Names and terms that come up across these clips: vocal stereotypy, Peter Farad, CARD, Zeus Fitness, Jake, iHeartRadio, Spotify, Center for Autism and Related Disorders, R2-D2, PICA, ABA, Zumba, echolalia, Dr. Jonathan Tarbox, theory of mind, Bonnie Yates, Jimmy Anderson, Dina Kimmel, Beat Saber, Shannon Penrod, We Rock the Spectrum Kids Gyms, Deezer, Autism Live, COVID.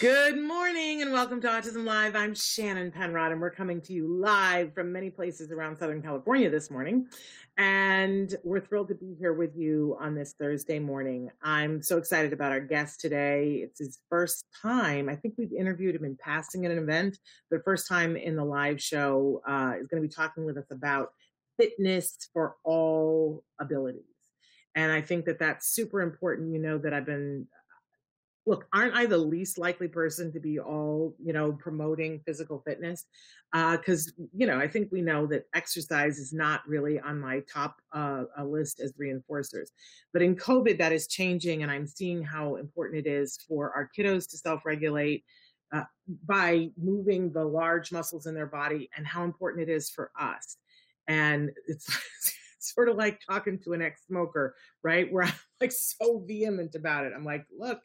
Good morning and welcome to Autism Live. I'm Shannon Penrod and we're coming to you live from many places around Southern California this morning. And we're thrilled to be here with you on this Thursday morning. I'm so excited about our guest today. It's his first time. I think we've interviewed him in passing at an event, but first time in the live show. Is going to be talking with us about fitness for all abilities. And I think that that's super important. You know that I've been... Look, aren't I the least likely person to be all, promoting physical fitness? Because, I think we know that exercise is not really on my top list as reinforcers. But in COVID, that is changing, and I'm seeing how important it is for our kiddos to self-regulate by moving the large muscles in their body and how important it is for us. And it's sort of like talking to an ex-smoker, right? Where I'm like so vehement about it. I'm like, look,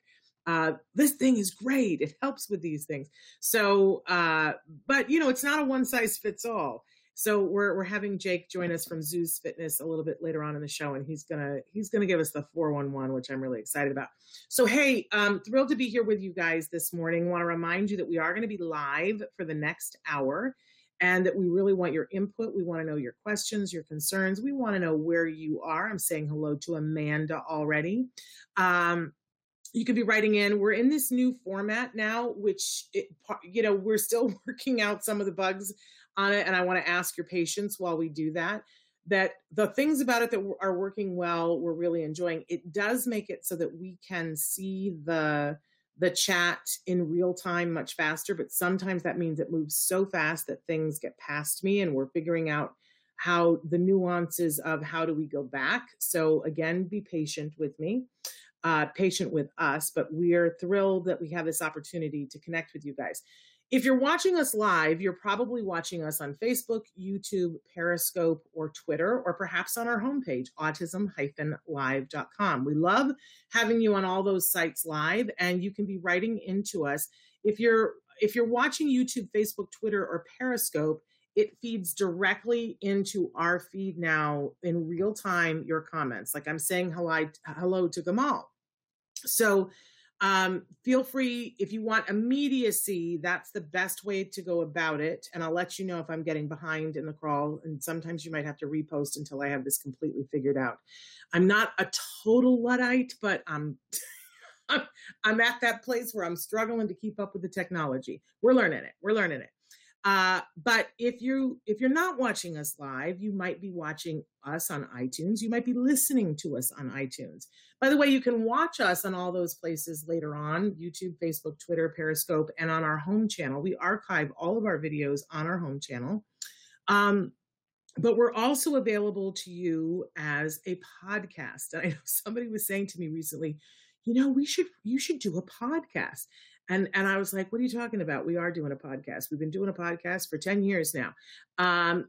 this thing is great. It helps with these things. So, but it's not a one size fits all. So we're having Jake join us from Zeus Fitness a little bit later on in the show, and he's gonna give us the 411, which I'm really excited about. So hey, thrilled to be here with you guys this morning. Want to remind you that we are going to be live for the next hour, and that we really want your input. We want to know your questions, your concerns. We want to know where you are. I'm saying hello to Amanda already. You could be writing in. We're in this new format now, which, we're still working out some of the bugs on it. And I want to ask your patience while we do that, that the things about it that are working well, we're really enjoying. It does make it so that we can see the chat in real time much faster. But sometimes that means it moves so fast that things get past me, and we're figuring out how the nuances of how do we go back. So again, be patient with me. Patient with us, but we're thrilled that we have this opportunity to connect with you guys. If you're watching us live, you're probably watching us on Facebook, YouTube, Periscope, or Twitter, or perhaps on our homepage, autism-live.com. We love having you on all those sites live, and you can be writing into us. If you're watching YouTube, Facebook, Twitter, or Periscope, it feeds directly into our feed now in real time, your comments. Like I'm saying hello to Gamal. So feel free, if you want immediacy, that's the best way to go about it. And I'll let you know if I'm getting behind in the crawl. And sometimes you might have to repost until I have this completely figured out. I'm not a total Luddite, but I'm at that place where I'm struggling to keep up with the technology. We're learning it. But if you're not watching us live, you might be watching us on iTunes. You might be listening to us on iTunes. By the way, you can watch us on all those places later on, YouTube, Facebook, Twitter, Periscope, and on our home channel. We archive all of our videos on our home channel. But we're also available to you as a podcast. And I know somebody was saying to me recently, you should do a podcast. And I was like, what are you talking about? We are doing a podcast. We've been doing a podcast for 10 years now.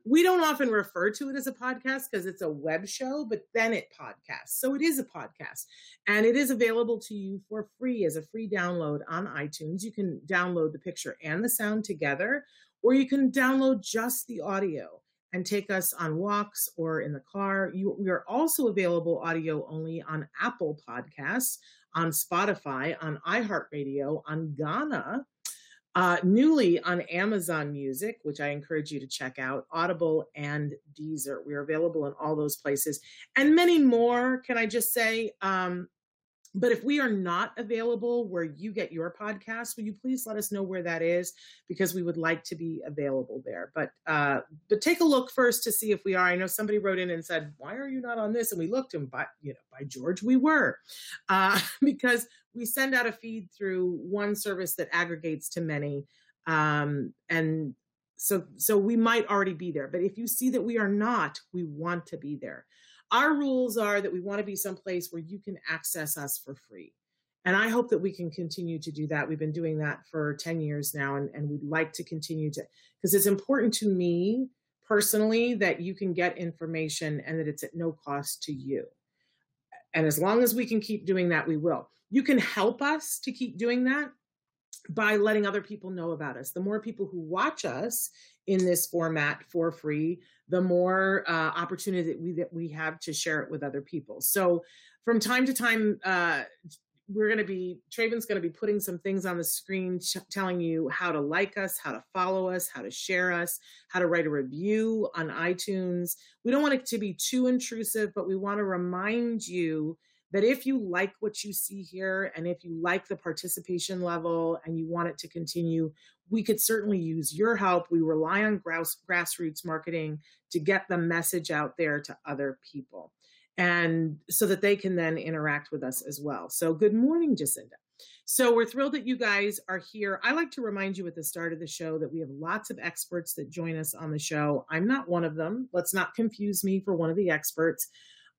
We don't often refer to it as a podcast because it's a web show, but then it podcasts. So it is a podcast. And it is available to you for free as a free download on iTunes. You can download the picture and the sound together, or you can download just the audio and take us on walks or in the car. We are also available audio only on Apple Podcasts, on Spotify, on iHeartRadio, on Ghana, newly on Amazon Music, which I encourage you to check out, Audible and Deezer. We are available in all those places and many more. Can I just say, But if we are not available where you get your podcast, will you please let us know where that is? Because we would like to be available there. But take a look first to see if we are. I know somebody wrote in and said, why are you not on this? And we looked, and by George, we were. Because we send out a feed through one service that aggregates to many. So we might already be there. But if you see that we are not, we want to be there. Our rules are that we want to be someplace where you can access us for free. And I hope that we can continue to do that. We've been doing that for 10 years now, and we'd like to continue to, because it's important to me personally that you can get information and that it's at no cost to you. And as long as we can keep doing that, we will. You can help us to keep doing that by letting other people know about us. The more people who watch us in this format for free, the more opportunity that we have to share it with other people. So from time to time, Traven's going to be putting some things on the screen, telling you how to like us, how to follow us, how to share us, how to write a review on iTunes. We don't want it to be too intrusive, but we want to remind you that if you like what you see here, and if you like the participation level and you want it to continue, we could certainly use your help. We rely on grassroots marketing to get the message out there to other people, and so that they can then interact with us as well. So good morning, Jacinda. So we're thrilled that you guys are here. I like to remind you at the start of the show that we have lots of experts that join us on the show. I'm not one of them. Let's not confuse me for one of the experts.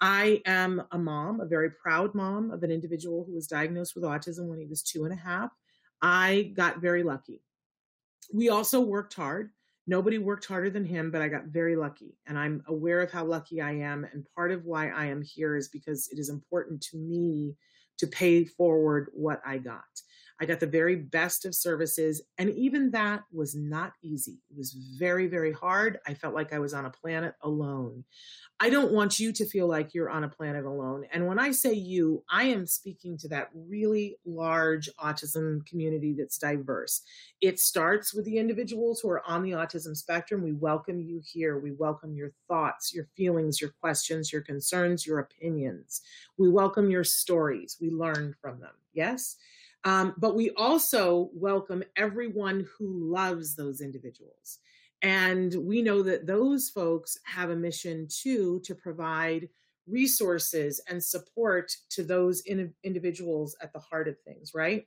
I am a mom, a very proud mom of an individual who was diagnosed with autism when he was 2.5. I got very lucky. We also worked hard. Nobody worked harder than him, but I got very lucky. And I'm aware of how lucky I am. And part of why I am here is because it is important to me to pay forward what I got. I got the very best of services. And even that was not easy. It was very, very hard. I felt like I was on a planet alone. I don't want you to feel like you're on a planet alone. And when I say you, I am speaking to that really large autism community that's diverse. It starts with the individuals who are on the autism spectrum. We welcome you here. We welcome your thoughts, your feelings, your questions, your concerns, your opinions. We welcome your stories. We learn from them. Yes? But we also welcome everyone who loves those individuals. And we know that those folks have a mission too, to provide resources and support to those individuals at the heart of things, right?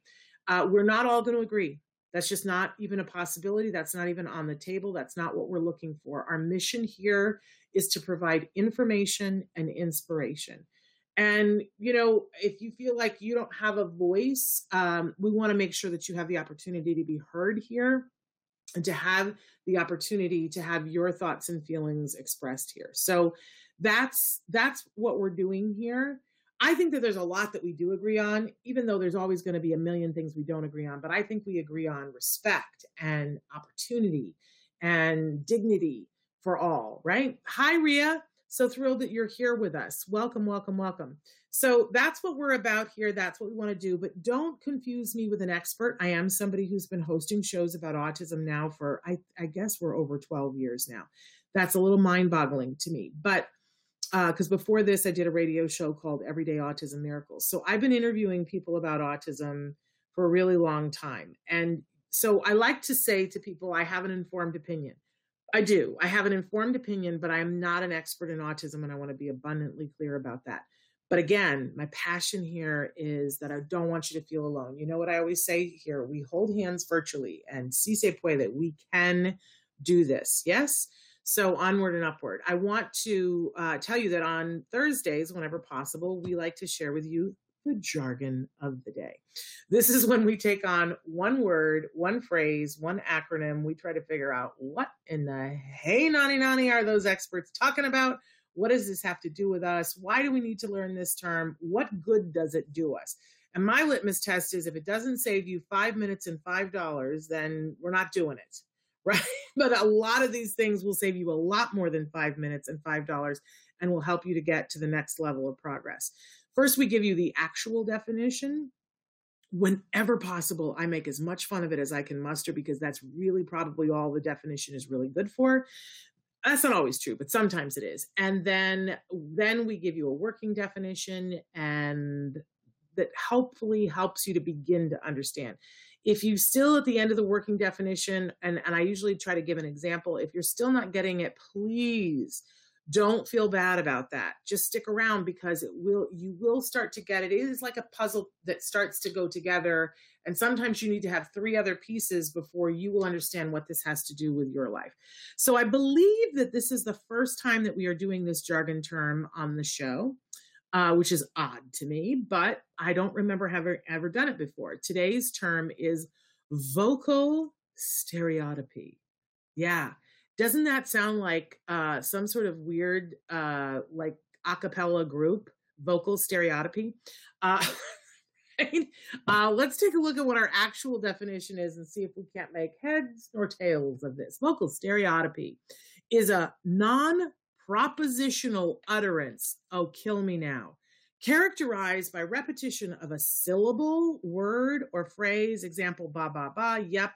We're not all going to agree. That's just not even a possibility. That's not even on the table. That's not what we're looking for. Our mission here is to provide information and inspiration. And, if you feel like you don't have a voice, we want to make sure that you have the opportunity to be heard here and to have the opportunity to have your thoughts and feelings expressed here. So that's what we're doing here. I think that there's a lot that we do agree on, even though there's always going to be a million things we don't agree on. But I think we agree on respect and opportunity and dignity for all, right? Hi, Rhea. So thrilled that you're here with us. Welcome, welcome, welcome. So that's what we're about here. That's what we want to do. But don't confuse me with an expert. I am somebody who's been hosting shows about autism now for, I guess we're over 12 years now. That's a little mind-boggling to me. But because before this, I did a radio show called Everyday Autism Miracles. So I've been interviewing people about autism for a really long time. And so I like to say to people, I have an informed opinion. I do. I have an informed opinion, but I am not an expert in autism, and I want to be abundantly clear about that. But again, my passion here is that I don't want you to feel alone. You know what I always say here? We hold hands virtually, and si se puede, we can do this. Yes? So onward and upward. I want to tell you that on Thursdays, whenever possible, we like to share with you the jargon of the day. This is when we take on one word, one phrase, one acronym. We try to figure out what in the hey, nani are those experts talking about? What does this have to do with us? Why do we need to learn this term? What good does it do us? And my litmus test is if it doesn't save you 5 minutes and $5, then we're not doing it, right? But a lot of these things will save you a lot more than 5 minutes and $5 and will help you to get to the next level of progress. First, we give you the actual definition. Whenever possible, I make as much fun of it as I can muster because that's really probably all the definition is really good for. That's not always true, but sometimes it is. And then we give you a working definition and that helpfully helps you to begin to understand. If you still at the end of the working definition, and I usually try to give an example, if you're still not getting it, please don't feel bad about that. Just stick around, because you will start to get it. It is like a puzzle that starts to go together. And sometimes you need to have three other pieces before you will understand what this has to do with your life. So I believe that this is the first time that we are doing this jargon term on the show, which is odd to me, but I don't remember having ever done it before. Today's term is vocal stereotypy. Yeah. Doesn't that sound like some sort of weird, like a cappella group, vocal stereotypy? Let's take a look at what our actual definition is and see if we can't make heads or tails of this. Vocal stereotypy is a non-propositional utterance, oh, kill me now, characterized by repetition of a syllable, word, or phrase, example, ba, ba, ba, yep,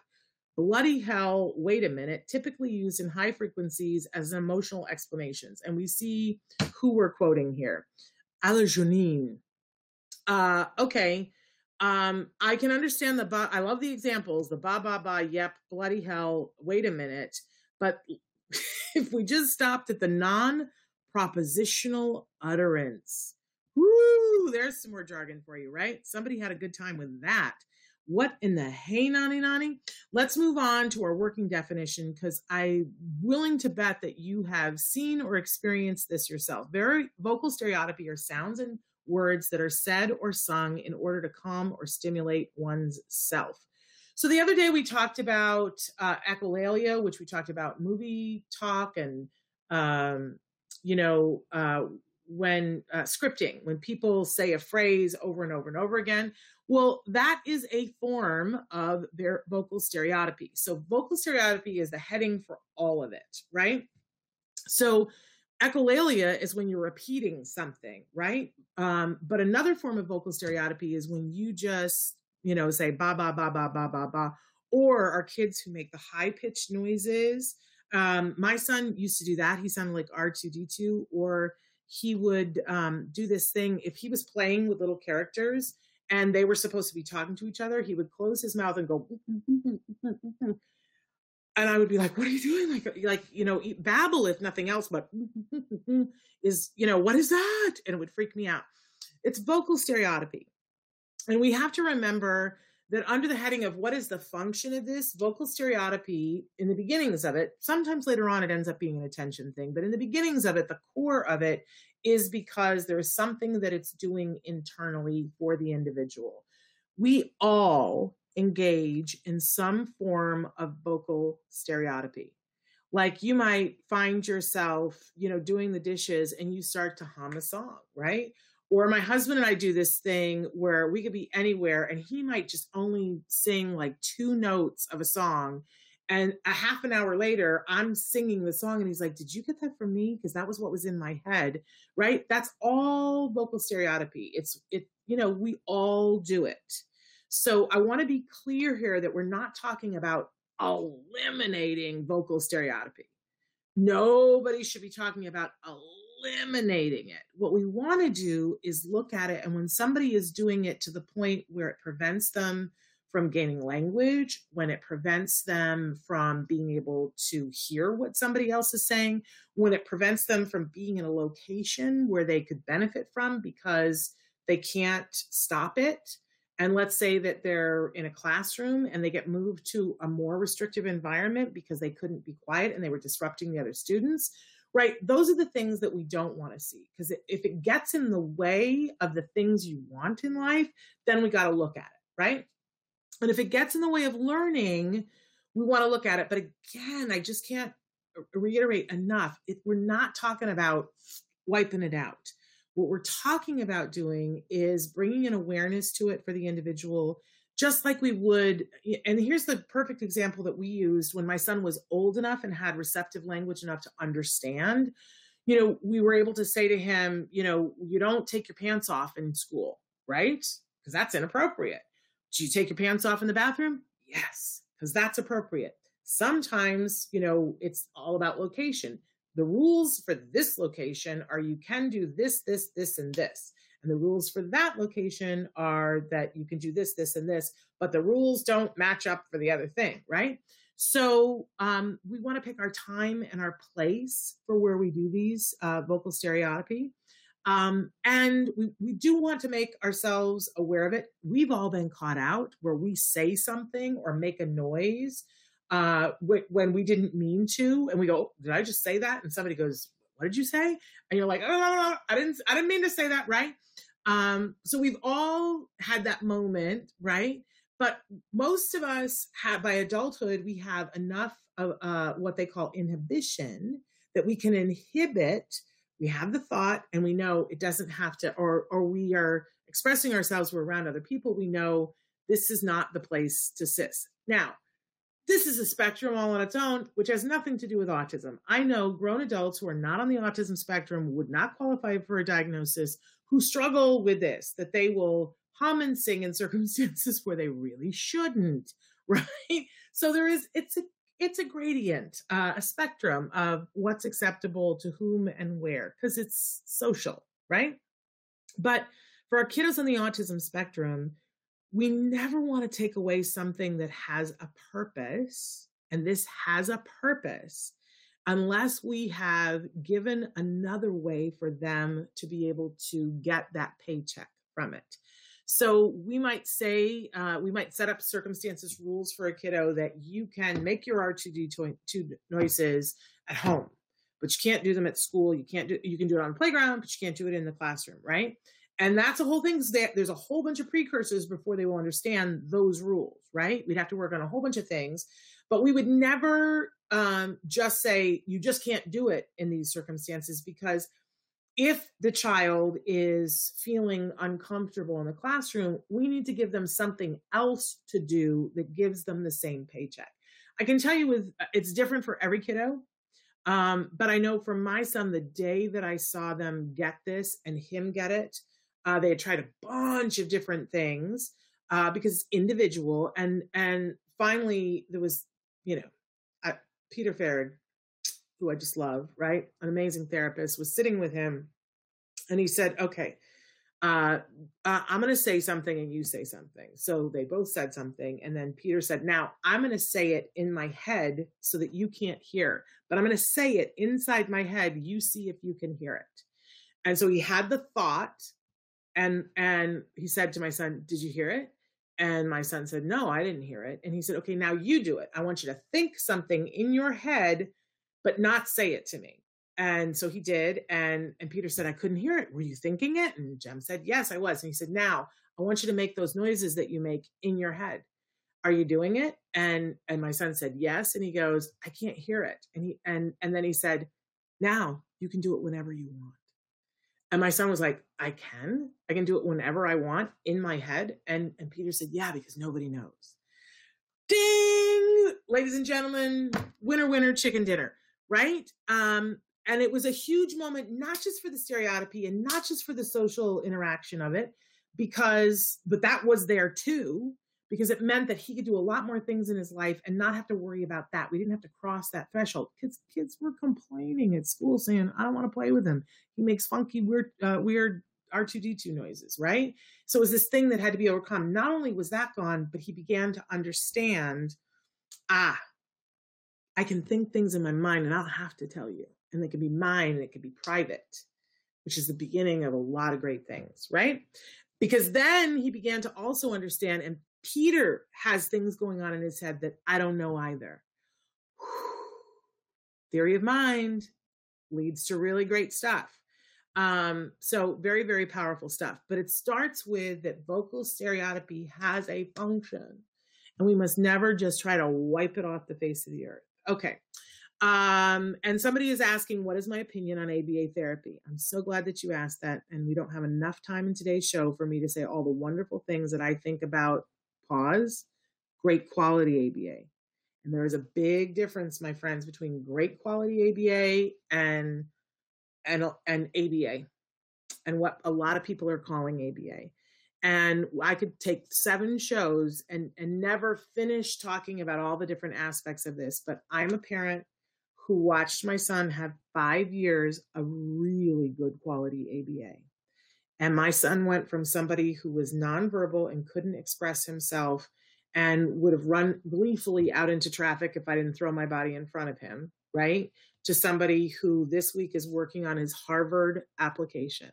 bloody hell, wait a minute, typically used in high frequencies as emotional explanations. And we see who we're quoting here. Alajonine. Okay. I can understand the ba, I love the examples, the ba, ba, ba, yep, bloody hell, wait a minute. But if we just stopped at the non-propositional utterance, woo, there's some more jargon for you, right? Somebody had a good time with that. What in the hey, nani, nani? Let's move on to our working definition, because I'm willing to bet that you have seen or experienced this yourself. Very vocal stereotypy are sounds and words that are said or sung in order to calm or stimulate one's self. So the other day we talked about echolalia, which we talked about movie talk and, when scripting, when people say a phrase over and over and over again. Well, that is a form of their vocal stereotypy. So vocal stereotypy is the heading for all of it, right? So echolalia is when you're repeating something, right? But another form of vocal stereotypy is when you just, say ba, ba, ba, ba, ba, ba, ba, or our kids who make the high-pitched noises. My son used to do that. He sounded like R2-D2, or he would do this thing. If he was playing with little characters and they were supposed to be talking to each other, he would close his mouth and go, and I would be like, what are you doing? Like, babble if nothing else, but is, what is that? And it would freak me out. It's vocal stereotypy. And we have to remember that under the heading of what is the function of this, vocal stereotypy, in the beginnings of it, sometimes later on it ends up being an attention thing, but in the beginnings of it, the core of it is because there is something that it's doing internally for the individual. We all engage in some form of vocal stereotypy. Like you might find yourself, doing the dishes and you start to hum a song, right? Or my husband and I do this thing where we could be anywhere and he might just only sing like two notes of a song. And a half an hour later, I'm singing the song and he's like, did you get that from me? Because that was what was in my head, right? That's all vocal stereotypy. We all do it. So I want to be clear here that we're not talking about eliminating vocal stereotypy. Nobody should be talking about eliminating it. What we want to do is look at it, and when somebody is doing it to the point where it prevents them from gaining language, when it prevents them from being able to hear what somebody else is saying, when it prevents them from being in a location where they could benefit from because they can't stop it, and let's say that they're in a classroom and they get moved to a more restrictive environment because they couldn't be quiet and they were disrupting the other students. Right. Those are the things that we don't want to see, because if it gets in the way of the things you want in life, then we got to look at it. Right. And if it gets in the way of learning, we want to look at it. But again, I just can't reiterate enough. We're not talking about wiping it out. What we're talking about doing is bringing an awareness to it for the individual, just like we would. And here's the perfect example that we used when my son was old enough and had receptive language enough to understand. We were able to say to him, you don't take your pants off in school, right? Because that's inappropriate. Do you take your pants off in the bathroom? Yes, because that's appropriate. Sometimes, it's all about location. The rules for this location are you can do this, this, this, and this. And the rules for that location are that you can do this, this, and this, but the rules don't match up for the other thing, right? So we want to pick our time and our place for where we do these vocal stereotopy. And we do want to make ourselves aware of it. We've all been caught out where we say something or make a noise when we didn't mean to. And we go, did I just say that? And somebody goes, what did you say? And you're like, oh, I didn't mean to say that, right? So we've all had that moment, right? But most of us have, by adulthood, we have enough of what they call inhibition that we can inhibit. We have the thought and we know it doesn't have to, or we are expressing ourselves, we're around other people, we know this is not the place to sit. Now, this is a spectrum all on its own, which has nothing to do with autism. I know grown adults who are not on the autism spectrum, would not qualify for a diagnosis, who struggle with this, that they will hum and sing in circumstances where they really shouldn't, right? So there is, it's a gradient, a spectrum of what's acceptable to whom and where, because it's social, right? But for our kiddos on the autism spectrum, we never want to take away something that has a purpose, and this has a purpose, unless we have given another way for them to be able to get that paycheck from it. So we might say, we might set up circumstances, rules for a kiddo that you can make your R2-D2 noises at home, but you can't do them at school. You can do it on the playground, but you can't do it in the classroom, right? And that's a whole thing. There's a whole bunch of precursors before they will understand those rules, right? We'd have to work on a whole bunch of things, but we would never just say, you just can't do it in these circumstances, because if the child is feeling uncomfortable in the classroom, we need to give them something else to do that gives them the same paycheck. I can tell you it's different for every kiddo, but I know for my son, the day that I saw them get this and him get it, they had tried a bunch of different things because it's individual. And finally, there was, Peter Farad, who I just love, right? An amazing therapist, was sitting with him and he said, okay, I'm going to say something and you say something. So they both said something. And then Peter said, now I'm going to say it in my head so that you can't hear, but I'm going to say it inside my head. You see if you can hear it. And so he had the thought and he said to my son, did you hear it? And my son said, no, I didn't hear it. And he said, okay, now you do it. I want you to think something in your head, but not say it to me. And so he did. And Peter said, I couldn't hear it. Were you thinking it? And Jem said, yes, I was. And he said, now I want you to make those noises that you make in your head. Are you doing it? And my son said, yes. And he goes, I can't hear it. And then he said, now you can do it whenever you want. And my son was like, I can do it whenever I want in my head. And Peter said, yeah, because nobody knows. Ding! Ladies and gentlemen, winner, winner, chicken dinner. Right? And it was a huge moment, not just for the stereotypy and not just for the social interaction of it, but that was there too, because it meant that he could do a lot more things in his life and not have to worry about that. We didn't have to cross that threshold. Kids were complaining at school saying, I don't want to play with him. He makes funky, weird R2-D2 noises, right? So it was this thing that had to be overcome. Not only was that gone, but he began to understand, I can think things in my mind and I'll have to tell you. And they can be mine and it can be private, which is the beginning of a lot of great things, right? Because then he began to also understand, and Peter has things going on in his head that I don't know either. Theory of mind leads to really great stuff. So very, very powerful stuff. But it starts with that vocal stereotopy has a function. And we must never just try to wipe it off the face of the earth. Okay. And somebody is asking, what is my opinion on ABA therapy? I'm so glad that you asked that. And we don't have enough time in today's show for me to say all the wonderful things that I think about PAWS, great quality ABA. And there is a big difference, my friends, between great quality ABA and ABA and what a lot of people are calling ABA. And I could take 7 shows and never finish talking about all the different aspects of this. But I'm a parent who watched my son have 5 years of really good quality ABA. And my son went from somebody who was nonverbal and couldn't express himself and would have run gleefully out into traffic if I didn't throw my body in front of him, right? To somebody who this week is working on his Harvard application.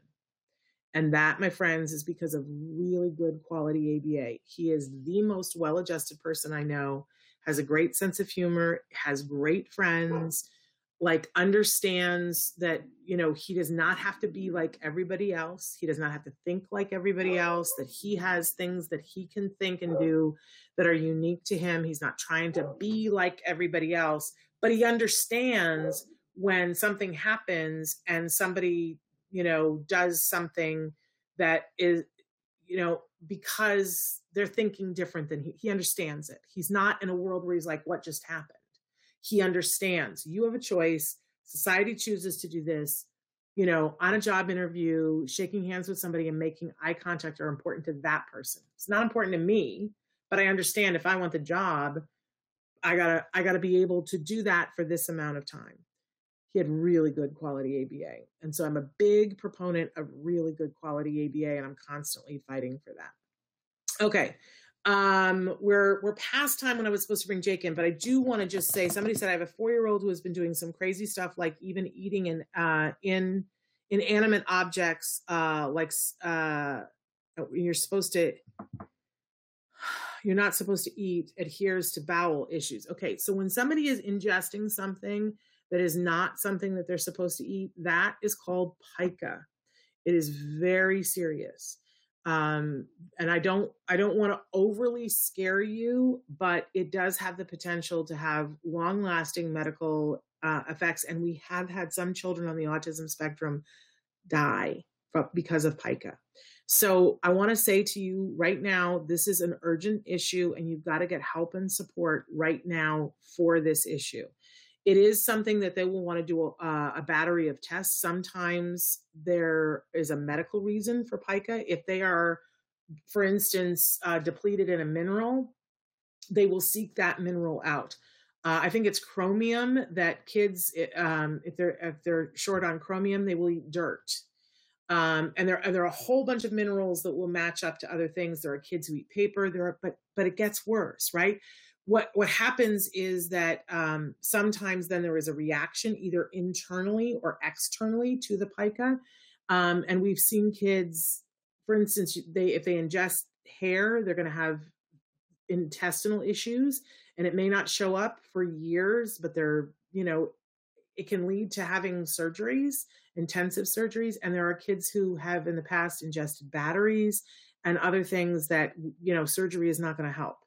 And that, my friends, is because of really good quality ABA. He is the most well-adjusted person I know, has a great sense of humor, has great friends, like understands that, you know, he does not have to be like everybody else. He does not have to think like everybody else, that he has things that he can think and do that are unique to him. He's not trying to be like everybody else, but he understands when something happens and somebody, you know, does something that is, you know, because they're thinking different than he understands it. He's not in a world where he's like, what just happened? He understands you have a choice. Society chooses to do this, you know, on a job interview, shaking hands with somebody and making eye contact are important to that person. It's not important to me, but I understand if I want the job, I gotta be able to do that for this amount of time. He had really good quality ABA. And so I'm a big proponent of really good quality ABA, and I'm constantly fighting for that. Okay, we're past time when I was supposed to bring Jake in, but I do wanna just say, somebody said I have a 4-year-old who has been doing some crazy stuff, like even eating in inanimate objects, you're not supposed to eat, adheres to bowel issues. Okay, so when somebody is ingesting something that is not something that they're supposed to eat, that is called PICA. It is very serious. And I don't want to overly scare you, but it does have the potential to have long-lasting medical effects. And we have had some children on the autism spectrum die because of PICA. So I want to say to you right now, this is an urgent issue, and you've got to get help and support right now for this issue. It is something that they will want to do a battery of tests. Sometimes there is a medical reason for PICA. If they are, for instance, depleted in a mineral, they will seek that mineral out. I think it's chromium that kids, if they're short on chromium, they will eat dirt. And there are a whole bunch of minerals that will match up to other things. There are kids who eat paper. But it gets worse, right? What happens is that sometimes then there is a reaction either internally or externally to the pica. And we've seen kids, for instance, if they ingest hair, they're going to have intestinal issues, and it may not show up for years, but they're, you know, it can lead to having surgeries, intensive surgeries. And there are kids who have in the past ingested batteries and other things that, you know, surgery is not going to help.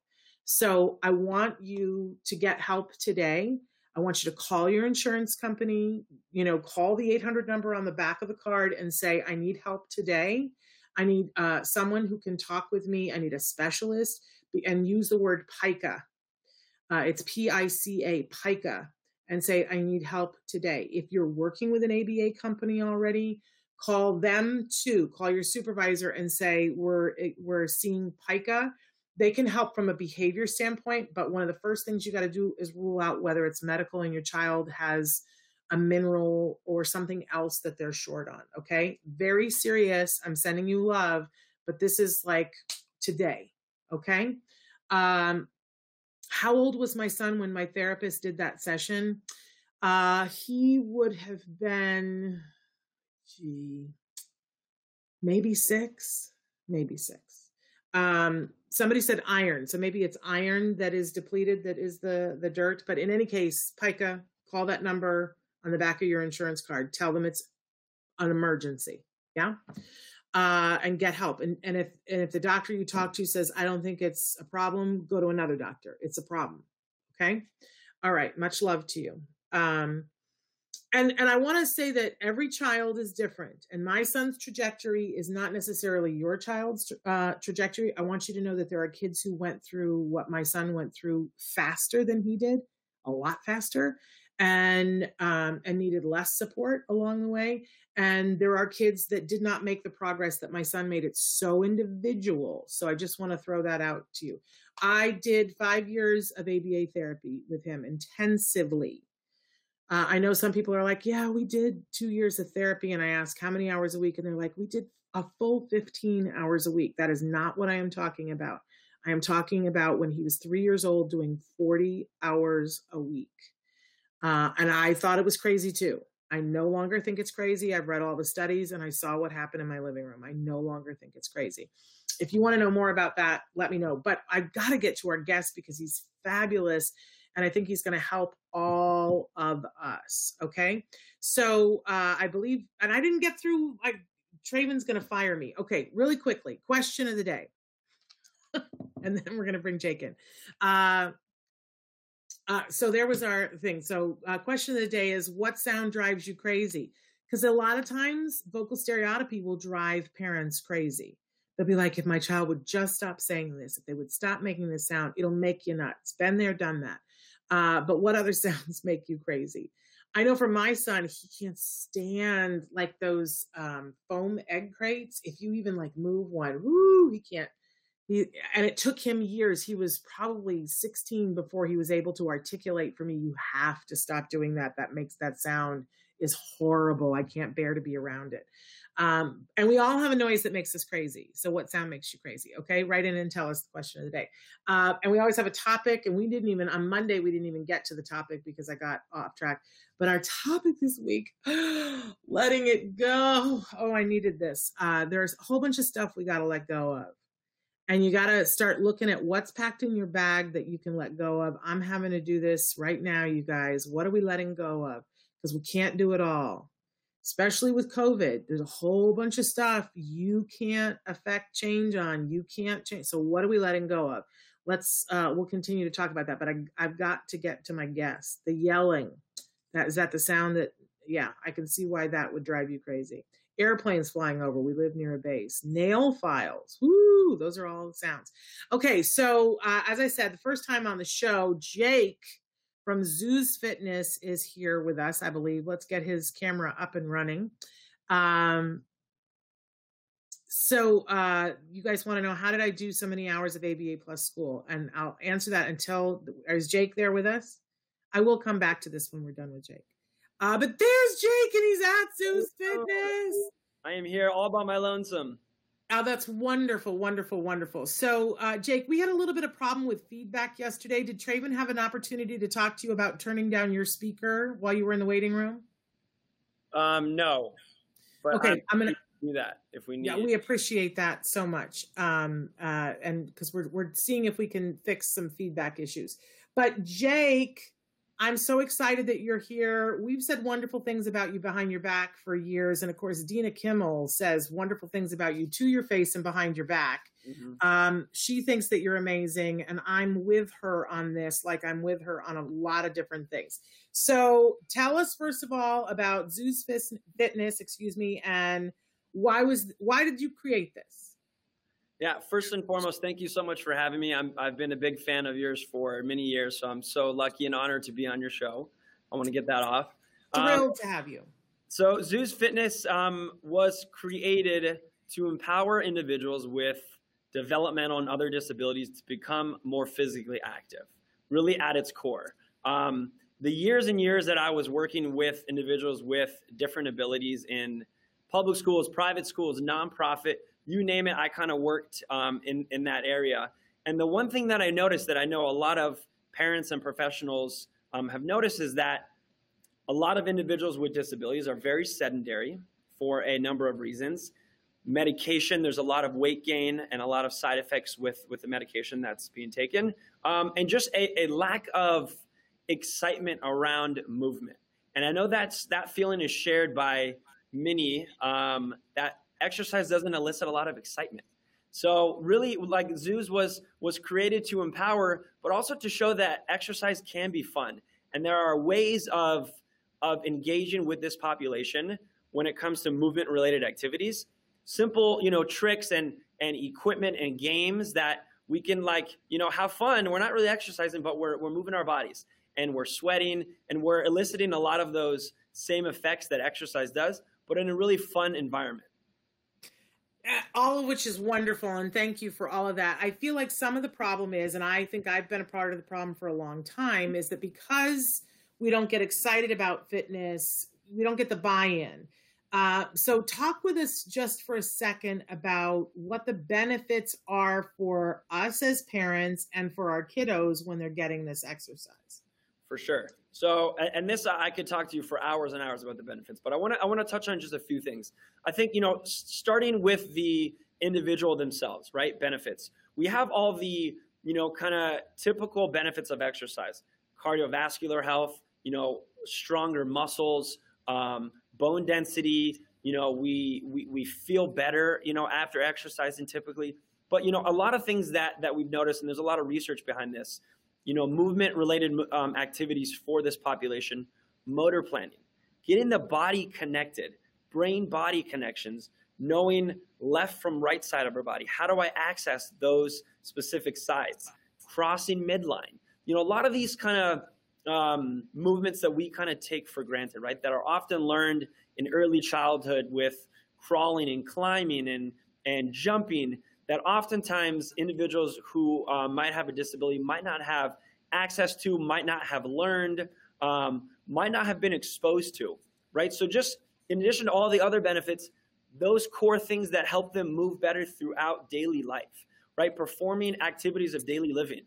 So I want you to get help today. I want you to call your insurance company, you know, call the 800 number on the back of the card and say, I need help today. I need someone who can talk with me. I need a specialist, and use the word PICA. It's P-I-C-A, PICA, and say, I need help today. If you're working with an ABA company already, call them too. Call your supervisor and say, we're seeing PICA. They can help from a behavior standpoint, but one of the first things you got to do is rule out whether it's medical and your child has a mineral or something else that they're short on, okay? Very serious. I'm sending you love, but this is like today, okay? How old was my son when my therapist did that session? He would have been, maybe six. Somebody said iron, so maybe it's iron that is depleted, that is the dirt. But in any case, PICA, call that number on the back of your insurance card. Tell them it's an emergency, yeah? And get help. And if the doctor you talk to says, I don't think it's a problem, go to another doctor. It's a problem, okay? All right, much love to you. And I want to say that every child is different, and my son's trajectory is not necessarily your child's trajectory. I want you to know that there are kids who went through what my son went through faster than he did, a lot faster, and needed less support along the way. And there are kids that did not make the progress that my son made. It's so individual. So I just want to throw that out to you. I did 5 years of ABA therapy with him intensively. I know some people are like, yeah, we did 2 years of therapy. And I ask how many hours a week? And they're like, we did a full 15 hours a week. That is not what I am talking about. I am talking about when he was 3 years old doing 40 hours a week. And I thought it was crazy too. I no longer think it's crazy. I've read all the studies and I saw what happened in my living room. I no longer think it's crazy. If you want to know more about that, let me know. But I've got to get to our guest because he's fabulous. And I think he's going to help all of us. Okay. So I believe, and I didn't get through, Traven's going to fire me. Okay. Really quickly. Question of the day. And then we're going to bring Jake in. So there was our thing. So question of the day is, what sound drives you crazy? Because a lot of times vocal stereotypy will drive parents crazy. They'll be like, if my child would just stop saying this, if they would stop making this sound, it'll make you nuts. Been there, done that. But what other sounds make you crazy? I know for my son, he can't stand like those foam egg crates. If you even like move one, woo, he can't. And it took him years. He was probably 16 before he was able to articulate for me, you have to stop doing that. That makes that sound is horrible. I can't bear to be around it. And we all have a noise that makes us crazy. So what sound makes you crazy? Okay. Write in and tell us the question of the day. And we always have a topic, and we didn't even, on Monday, we didn't even get to the topic because I got off track, but our topic this week, letting it go. Oh, I needed this. There's a whole bunch of stuff we got to let go of. And you got to start looking at what's packed in your bag that you can let go of. I'm having to do this right now, you guys. What are we letting go of? Because we can't do it all, especially with COVID. There's a whole bunch of stuff you can't affect change on. You can't change. So what are we letting go of? Let's, we'll continue to talk about that. But I've got to get to my guest. The yelling. That, is that the sound that, yeah, I can see why that would drive you crazy. Airplanes flying over. We live near a base. Nail files. Woo! Those are all the sounds. Okay, so as I said, the first time on the show, Jake from Zeus Fitness is here with us, I believe. Let's get his camera up and running. So you guys want to know, how did I do so many hours of ABA plus school? And I'll answer that until, is Jake there with us? I will come back to this when we're done with Jake. But there's Jake, and he's at Zeus Fitness. I am here all by my lonesome. Oh, that's wonderful, wonderful, wonderful. So, Jake, we had a little bit of problem with feedback yesterday. Did Traven have an opportunity to talk to you about turning down your speaker while you were in the waiting room? No. But okay, I'm going to do that if we need. Yeah, we appreciate that so much, and because we're seeing if we can fix some feedback issues. But Jake, I'm so excited that you're here. We've said wonderful things about you behind your back for years. And of course, Dina Kimmel says wonderful things about you to your face and behind your back. Mm-hmm. She thinks that you're amazing. And I'm with her on this, like I'm with her on a lot of different things. So tell us, first of all, about Zeus Fitness, and why did you create this? Yeah, first and foremost, thank you so much for having me. I've been a big fan of yours for many years, so I'm so lucky and honored to be on your show. I want to get that off. Thrilled to have you. So Zeus Fitness was created to empower individuals with developmental and other disabilities to become more physically active, really at its core. The years and years that I was working with individuals with different abilities in public schools, private schools, nonprofit, you name it, I kind of worked in that area. And the one thing that I noticed that I know a lot of parents and professionals have noticed is that a lot of individuals with disabilities are very sedentary for a number of reasons. Medication, there's a lot of weight gain and a lot of side effects with the medication that's being taken. And just a lack of excitement around movement. And I know that feeling is shared by many, that exercise doesn't elicit a lot of excitement. So really, like, Zeus was created to empower, but also to show that exercise can be fun. And there are ways of engaging with this population when it comes to movement-related activities. Simple, tricks and equipment and games that we can, have fun. We're not really exercising, but we're moving our bodies. And we're sweating, and we're eliciting a lot of those same effects that exercise does, but in a really fun environment. All of which is wonderful, and thank you for all of that. I feel like some of the problem is, and I think I've been a part of the problem for a long time, is that because We don't get excited about fitness. We don't get the buy-in. So talk with us just for a second about what the benefits are for us as parents and for our kiddos when they're getting this exercise. For sure. So, and this, I could talk to you for hours and hours about the benefits, but I want to touch on just a few things. I think, you know, starting with the individual themselves, right? Benefits. We have all the, you know, kind of typical benefits of exercise: cardiovascular health, you know, stronger muscles, bone density. You know, we feel better, you know, after exercising typically. But, you know, a lot of things that we've noticed, and there's a lot of research behind this, you know, movement-related activities for this population, motor planning, getting the body connected, brain-body connections, knowing left from right side of our body. How do I access those specific sides? Crossing midline. You know, a lot of these kind of movements that we kind of take for granted, right, that are often learned in early childhood with crawling and climbing and jumping, that oftentimes individuals who might have a disability might not have access to, might not have learned, might not have been exposed to, right? So just in addition to all the other benefits, those core things that help them move better throughout daily life, right? Performing activities of daily living.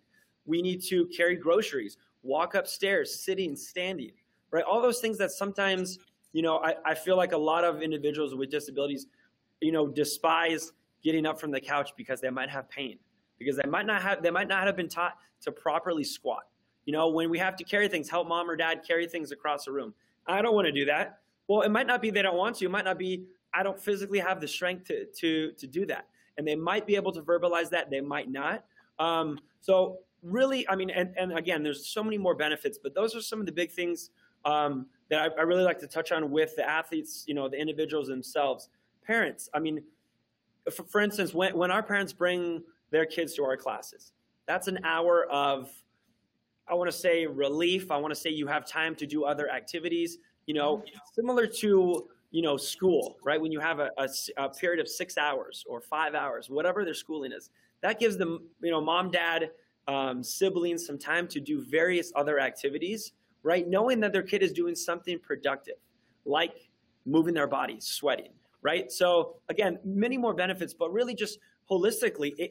We need to carry groceries, walk upstairs, sitting, standing, right? All those things that sometimes, you know, I feel like a lot of individuals with disabilities, you know, despise getting up from the couch because they might have pain, because they might not have been taught to properly squat. You know, when we have to carry things, help mom or dad carry things across the room. I don't want to do that. Well, it might not be they don't want to. It might not be I don't physically have the strength to do that. And they might be able to verbalize that. They might not. So really, I mean, and again, there's so many more benefits, but those are some of the big things that I really like to touch on with the athletes, you know, the individuals themselves. Parents, I mean, for instance, when our parents bring their kids to our classes, that's an hour of, I want to say, relief. I want to say you have time to do other activities, you know, similar to, you know, school, right? When you have a period of 6 hours or 5 hours, whatever their schooling is, that gives them, you know, mom, dad, siblings some time to do various other activities, right? Knowing that their kid is doing something productive, like moving their body, sweating. Right. So again, many more benefits, but really just holistically,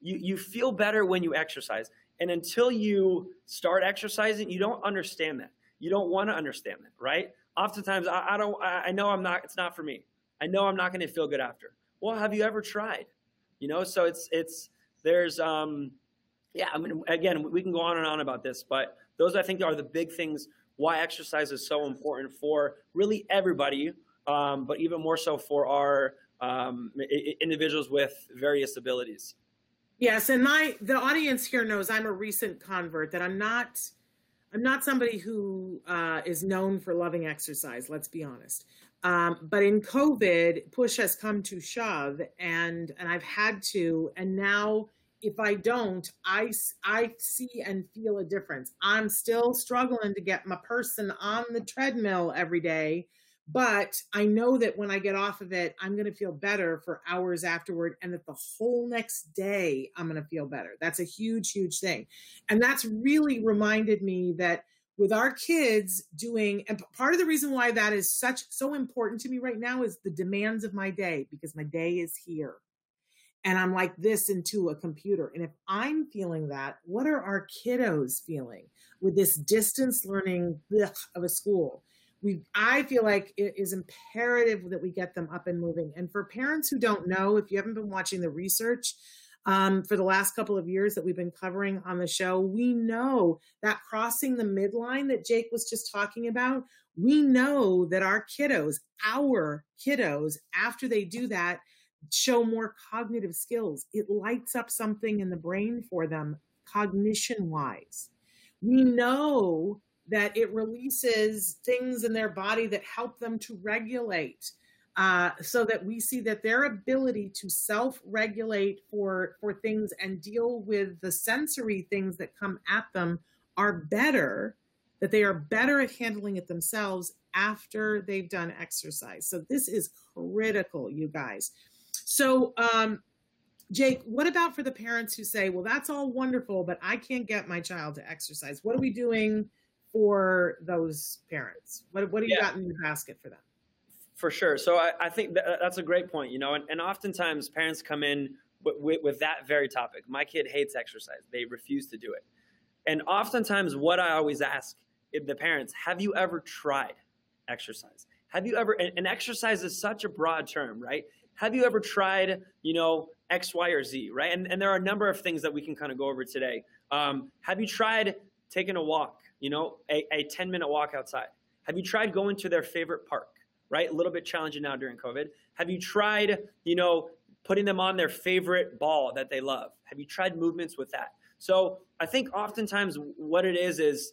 you feel better when you exercise. And until you start exercising, you don't understand that. You don't want to understand that. Right. Oftentimes I know I'm not, it's not for me. I know I'm not going to feel good after. Well, have you ever tried? You know, so yeah, I mean, again, we can go on and on about this, but those I think are the big things why exercise is so important for really everybody. But even more so for our individuals with various abilities. Yes, and the audience here knows I'm a recent convert, that I'm not somebody who is known for loving exercise, let's be honest. But in COVID, push has come to shove, and I've had to, and now if I don't, I see and feel a difference. I'm still struggling to get my person on the treadmill every day, but I know that when I get off of it, I'm going to feel better for hours afterward, and that the whole next day I'm going to feel better. That's a huge, huge thing. And that's really reminded me that with our kids doing, and part of the reason why that is so important to me right now is the demands of my day, because my day is here and I'm like this into a computer. And if I'm feeling that, what are our kiddos feeling with this distance learning of a school? I feel like it is imperative that we get them up and moving. And for parents who don't know, if you haven't been watching the research for the last couple of years that we've been covering on the show, we know that crossing the midline that Jake was just talking about, we know that our kiddos, after they do that, show more cognitive skills. It lights up something in the brain for them, cognition-wise. We know that it releases things in their body that help them to regulate, so that we see that their ability to self-regulate for things and deal with the sensory things that come at them are better, that they are better at handling it themselves after they've done exercise. So this is critical, you guys. So Jake, what about for the parents who say, well, that's all wonderful, but I can't get my child to exercise? What are we doing for those parents? What do you got in your basket for them? For sure. So I think that's a great point, you know, and oftentimes parents come in with that very topic. My kid hates exercise. They refuse to do it. And oftentimes what I always ask the parents, have you ever tried exercise? Have you ever, and exercise is such a broad term, right? Have you ever tried, you know, X, Y, or Z, right? And there are a number of things that we can kind of go over today. Have you tried taking a walk, you know, a 10-minute walk outside? Have you tried going to their favorite park, right? A little bit challenging now during COVID. Have you tried, you know, putting them on their favorite ball that they love? Have you tried movements with that? So I think oftentimes what it is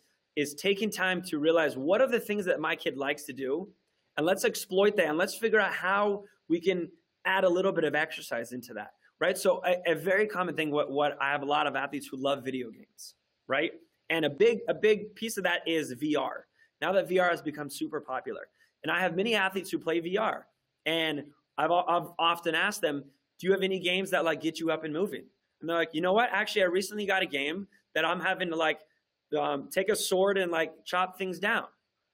taking time to realize what are the things that my kid likes to do, and let's exploit that, and let's figure out how we can add a little bit of exercise into that, right? So a very common thing, what I have a lot of athletes who love video games, right? And a big piece of that is VR. Now that VR has become super popular, and I have many athletes who play VR, and I've often asked them, do you have any games that like get you up and moving? And they're like, you know what? Actually, I recently got a game that I'm having to like take a sword and like chop things down.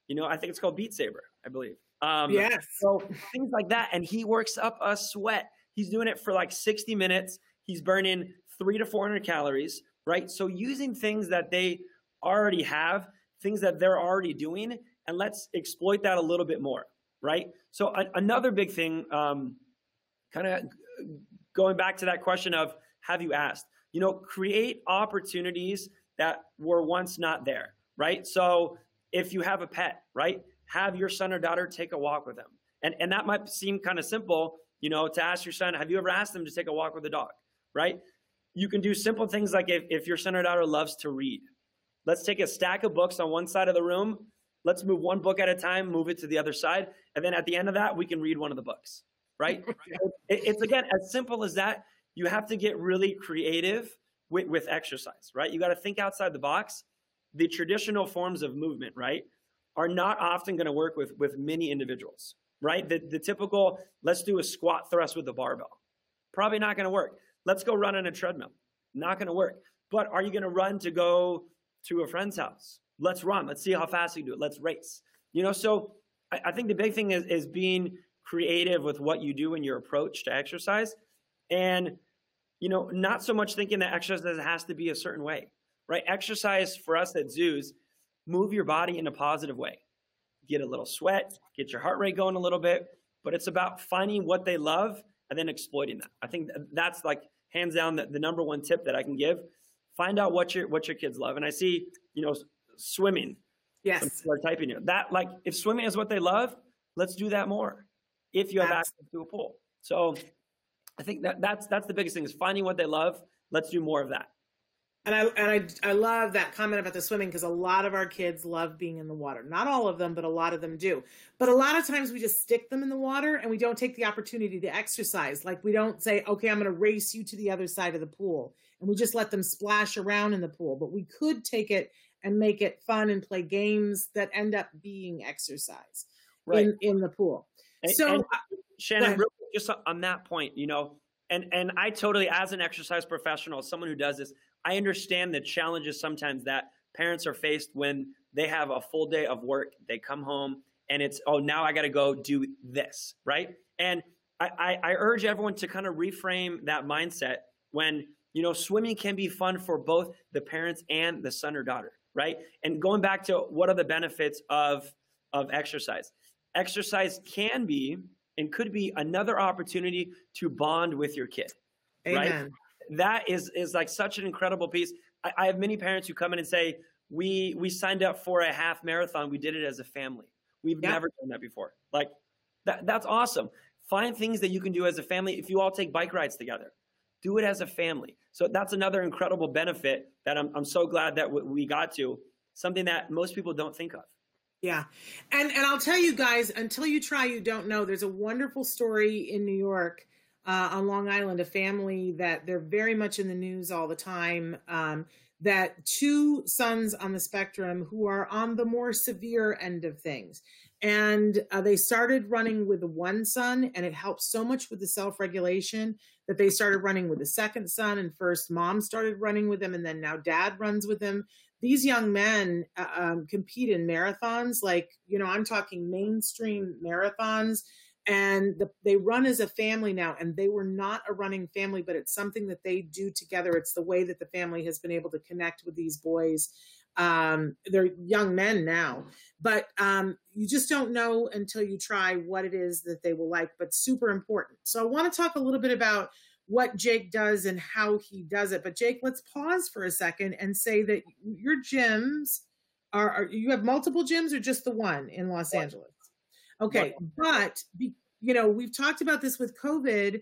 You know, I think it's called Beat Saber, I believe. Yes. So things like that. And he works up a sweat. He's doing it for like 60 minutes. He's burning 300 to 400 calories, right? So using things that they already have, things that they're already doing, and let's exploit that a little bit more, right? So another big thing, kind of going back to that question of have you asked, you know, create opportunities that were once not there, right? So if you have a pet, right? Have your son or daughter take a walk with them. And that might seem kind of simple, you know, to ask your son, have you ever asked them to take a walk with a dog, right? You can do simple things like if your son or daughter loves to read, let's take a stack of books on one side of the room, let's move one book at a time, move it to the other side, and then at the end of that, we can read one of the books, right? It's, again, as simple as that. You have to get really creative with exercise, right? You got to think outside the box. The traditional forms of movement, right, are not often going to work with many individuals, right? The typical, let's do a squat thrust with a barbell, probably not going to work. Let's go run on a treadmill, not going to work. But are you going to run to go to a friend's house? Let's run. Let's see how fast you do it. Let's race. You know, so I think the big thing is being creative with what you do and your approach to exercise, and, you know, not so much thinking that exercise has to be a certain way, right? Exercise for us at Zeus, move your body in a positive way. Get a little sweat, get your heart rate going a little bit, but it's about finding what they love and then exploiting that. I think that's like hands down the number one tip that I can give. Find out what your kids love. And I see, you know, swimming. Yes. Some people are typing here. That, like, if swimming is what they love, let's do that more. If you have access to a pool. So I think that's the biggest thing is finding what they love. Let's do more of that. And I love that comment about the swimming, because a lot of our kids love being in the water. Not all of them, but a lot of them do. But a lot of times we just stick them in the water and we don't take the opportunity to exercise. Like, we don't say, okay, I'm going to race you to the other side of the pool. And we just let them splash around in the pool. But we could take it and make it fun and play games that end up being exercise in the pool. So, Shannon, really just on that point, you know, and I totally, as an exercise professional, someone who does this, I understand the challenges sometimes that parents are faced when they have a full day of work. They come home and it's, oh, now I got to go do this, right? And I urge everyone to kind of reframe that mindset when, you know, swimming can be fun for both the parents and the son or daughter, right? And going back to what are the benefits of exercise? Exercise can be and could be another opportunity to bond with your kid, Amen. Right? That is like such an incredible piece. I have many parents who come in and say, we signed up for a half marathon. We did it as a family. We've never done that before. Like, that's awesome. Find things that you can do as a family. If you all take bike rides together, do it as a family. So that's another incredible benefit that I'm so glad that we got to, something that most people don't think of. Yeah. And I'll tell you guys, until you try, you don't know. There's a wonderful story in New York, on Long Island, a family that they're very much in the news all the time, that two sons on the spectrum who are on the more severe end of things. And they started running with the one son, and it helped so much with the self-regulation that they started running with the second son, and first mom started running with them, and then now dad runs with them. these young men compete in marathons, like, you know, I'm talking mainstream marathons, and they run as a family now, and they were not a running family, but it's something that they do together. It's the way that the family has been able to connect with these boys. They're young men now, but you just don't know until you try what it is that they will like, but super important. So I want to talk a little bit about what Jake does and how he does it. But Jake, let's pause for a second and say that your gyms are you have multiple gyms or just the one in Los Angeles? Okay. But, you know, we've talked about this with COVID.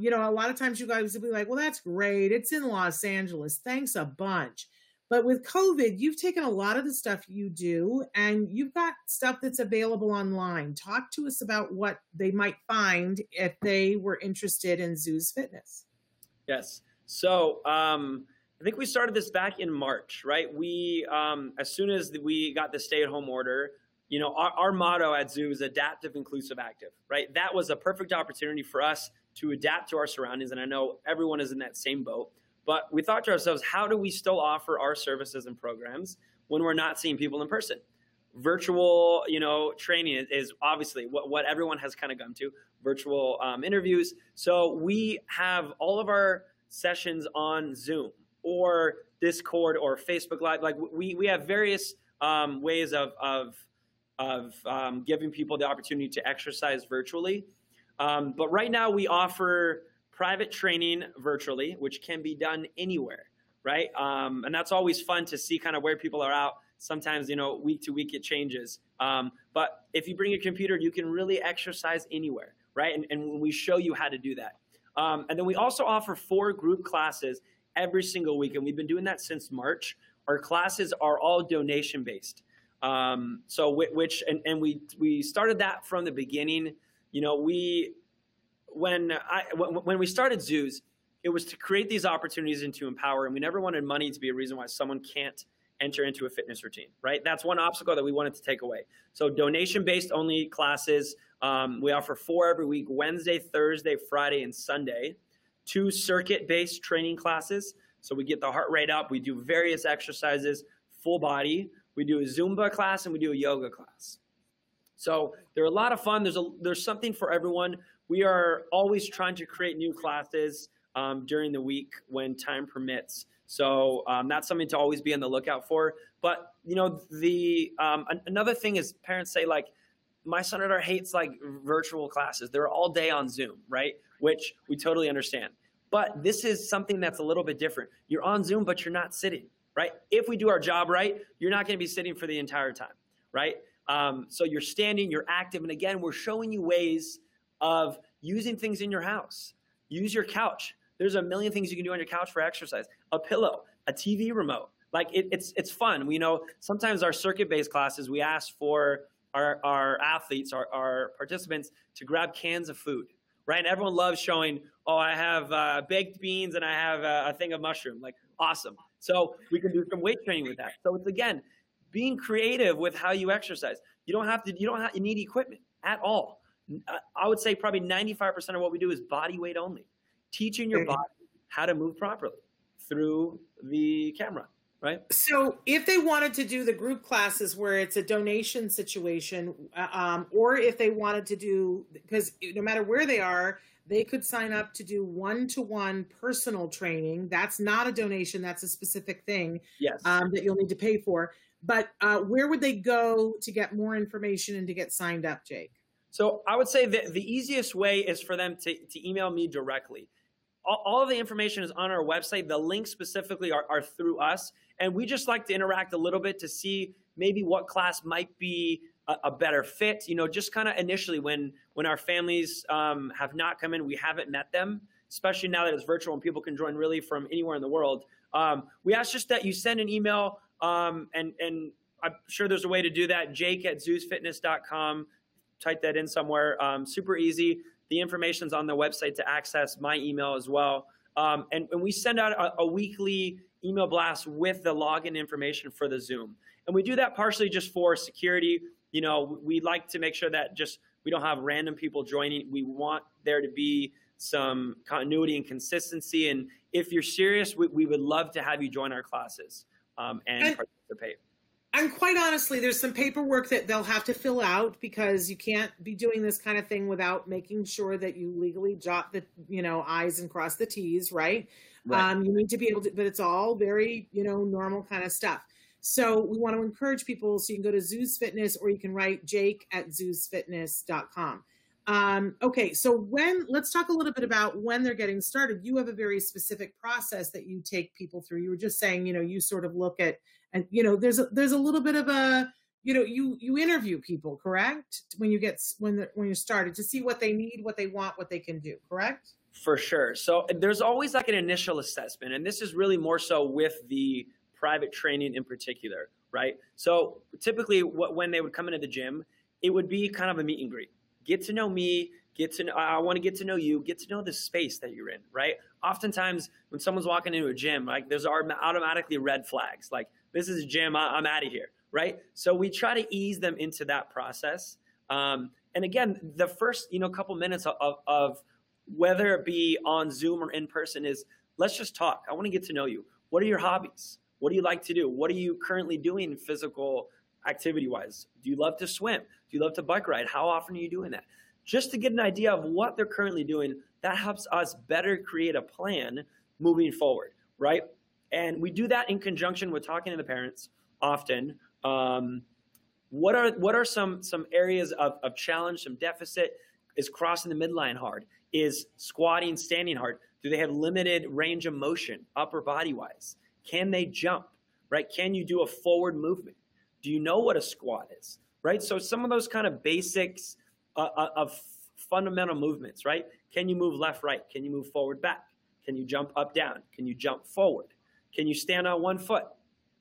You know, a lot of times you guys will be like, well, that's great. It's in Los Angeles. Thanks a bunch. But with COVID, you've taken a lot of the stuff you do and you've got stuff that's available online. Talk to us about what they might find if they were interested in Zeus Fitness. Yes. So I think we started this back in March, right? We, as soon as we got the stay-at-home order, you know, our motto at Zoo is adaptive, inclusive, active, right? That was a perfect opportunity for us to adapt to our surroundings. And I know everyone is in that same boat. But we thought to ourselves, how do we still offer our services and programs when we're not seeing people in person? Virtual, you know, training is obviously what everyone has kind of come to, virtual interviews. So we have all of our sessions on Zoom or Discord or Facebook Live. Like we have various ways of giving people the opportunity to exercise virtually. But right now we offer private training virtually, which can be done anywhere, right? And that's always fun to see kind of where people are out. Sometimes, you know, week to week it changes. But if you bring a computer, you can really exercise anywhere, right? And we show you how to do that. And then we also offer 4 group classes every single week. And we've been doing that since March. Our classes are all donation-based. So which, and we started that from the beginning. You know, when we started Zeus, it was to create these opportunities and to empower. And we never wanted money to be a reason why someone can't enter into a fitness routine, right? That's one obstacle that we wanted to take away. So donation-based only classes. We offer 4 every week, Wednesday, Thursday, Friday, and Sunday. 2 circuit-based training classes. So we get the heart rate up. We do various exercises, full body. We do a Zumba class and we do a yoga class. So they're a lot of fun. There's something for everyone. We are always trying to create new classes during the week when time permits. So that's something to always be on the lookout for. But, you know, the another thing is parents say, like, my son or daughter hates, like, virtual classes. They're all day on Zoom, right, which we totally understand. But this is something that's a little bit different. You're on Zoom, but you're not sitting, right? If we do our job right, you're not going to be sitting for the entire time, right? So you're standing, you're active. And, again, we're showing you ways of using things in your house. Use your couch. There's a million things you can do on your couch for exercise. A pillow, a TV remote. Like it's fun. We know sometimes our circuit-based classes, we ask for our athletes, our participants to grab cans of food, right? And everyone loves showing, oh, I have baked beans and I have a thing of mushroom. Like, awesome. So we can do some weight training with that. So it's, again, being creative with how you exercise. You need equipment at all. I would say probably 95% of what we do is body weight only, teaching your body how to move properly through the camera, right? So if they wanted to do the group classes where it's a donation situation, or if they wanted to do, because no matter where they are, they could sign up to do one-to-one personal training. That's not a donation. That's a specific thing that you'll need to pay for. But where would they go to get more information and to get signed up, Jake? So I would say that the easiest way is for them to email me directly. All of the information is on our website. The links specifically are through us. And we just like to interact a little bit to see maybe what class might be a better fit. You know, just kind of initially when our families have not come in, we haven't met them, especially now that it's virtual and people can join really from anywhere in the world. We ask just that you send an email, and I'm sure there's a way to do that, jake@zeusfitness.com. Type that in somewhere. Super easy. The information's on the website to access my email as well. And we send out a weekly email blast with the login information for the Zoom. And we do that partially just for security. You know, we like to make sure that just we don't have random people joining. We want there to be some continuity and consistency. And if you're serious, we would love to have you join our classes. and participate. And quite honestly, there's some paperwork that they'll have to fill out, because you can't be doing this kind of thing without making sure that you legally jot the, you know, I's and cross the T's, right? Right. You need to be able to, but it's all very, you know, normal kind of stuff. So we want to encourage people. So you can go to Zeus Fitness, or you can write jake@zeusfitness.com. Okay, so let's talk a little bit about when they're getting started. You have a very specific process that you take people through. You were just saying, you know, you sort of look at, and, you know, there's a little bit of a, you know, you interview people, correct? When you're started, to see what they need, what they want, what they can do, correct? For sure. So there's always like an initial assessment, and this is really more so with the private training in particular, right? So typically when they would come into the gym, it would be kind of a meet and greet. Get to know me, I want to get to know you, get to know the space that you're in, right? Oftentimes when someone's walking into a gym, like there's automatically red flags, like this is a gym, I'm out of here, right? So we try to ease them into that process. And again, the first, you know, couple minutes of whether it be on Zoom or in person is, let's just talk. I want to get to know you. What are your hobbies? What do you like to do? What are you currently doing physical activity-wise? Do you love to swim? Do you love to bike ride? How often are you doing that? Just to get an idea of what they're currently doing, that helps us better create a plan moving forward, right? And we do that in conjunction with talking to the parents often. What are some areas of challenge, some deficit? Is crossing the midline hard? Is squatting, standing hard? Do they have limited range of motion, upper body-wise? Can they jump, right? Can you do a forward movement? Do you know what a squat is, right? So some of those kind of basics of fundamental movements, right? Can you move left, right? Can you move forward, back? Can you jump up, down? Can you jump forward? Can you stand on one foot?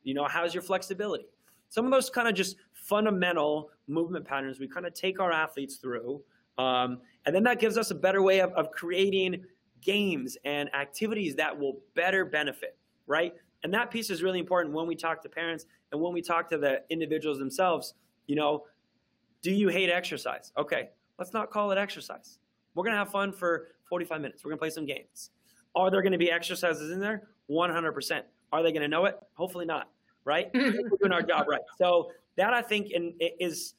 You know, how's your flexibility? Some of those kind of just fundamental movement patterns we kind of take our athletes through, and then that gives us a better way of creating games and activities that will better benefit, right? And that piece is really important when we talk to parents and when we talk to the individuals themselves. You know, do you hate exercise? Okay, let's not call it exercise. We're going to have fun for 45 minutes. We're going to play some games. Are there going to be exercises in there? 100%. Are they going to know it? Hopefully not, right? We're doing our job right. So that, I think, is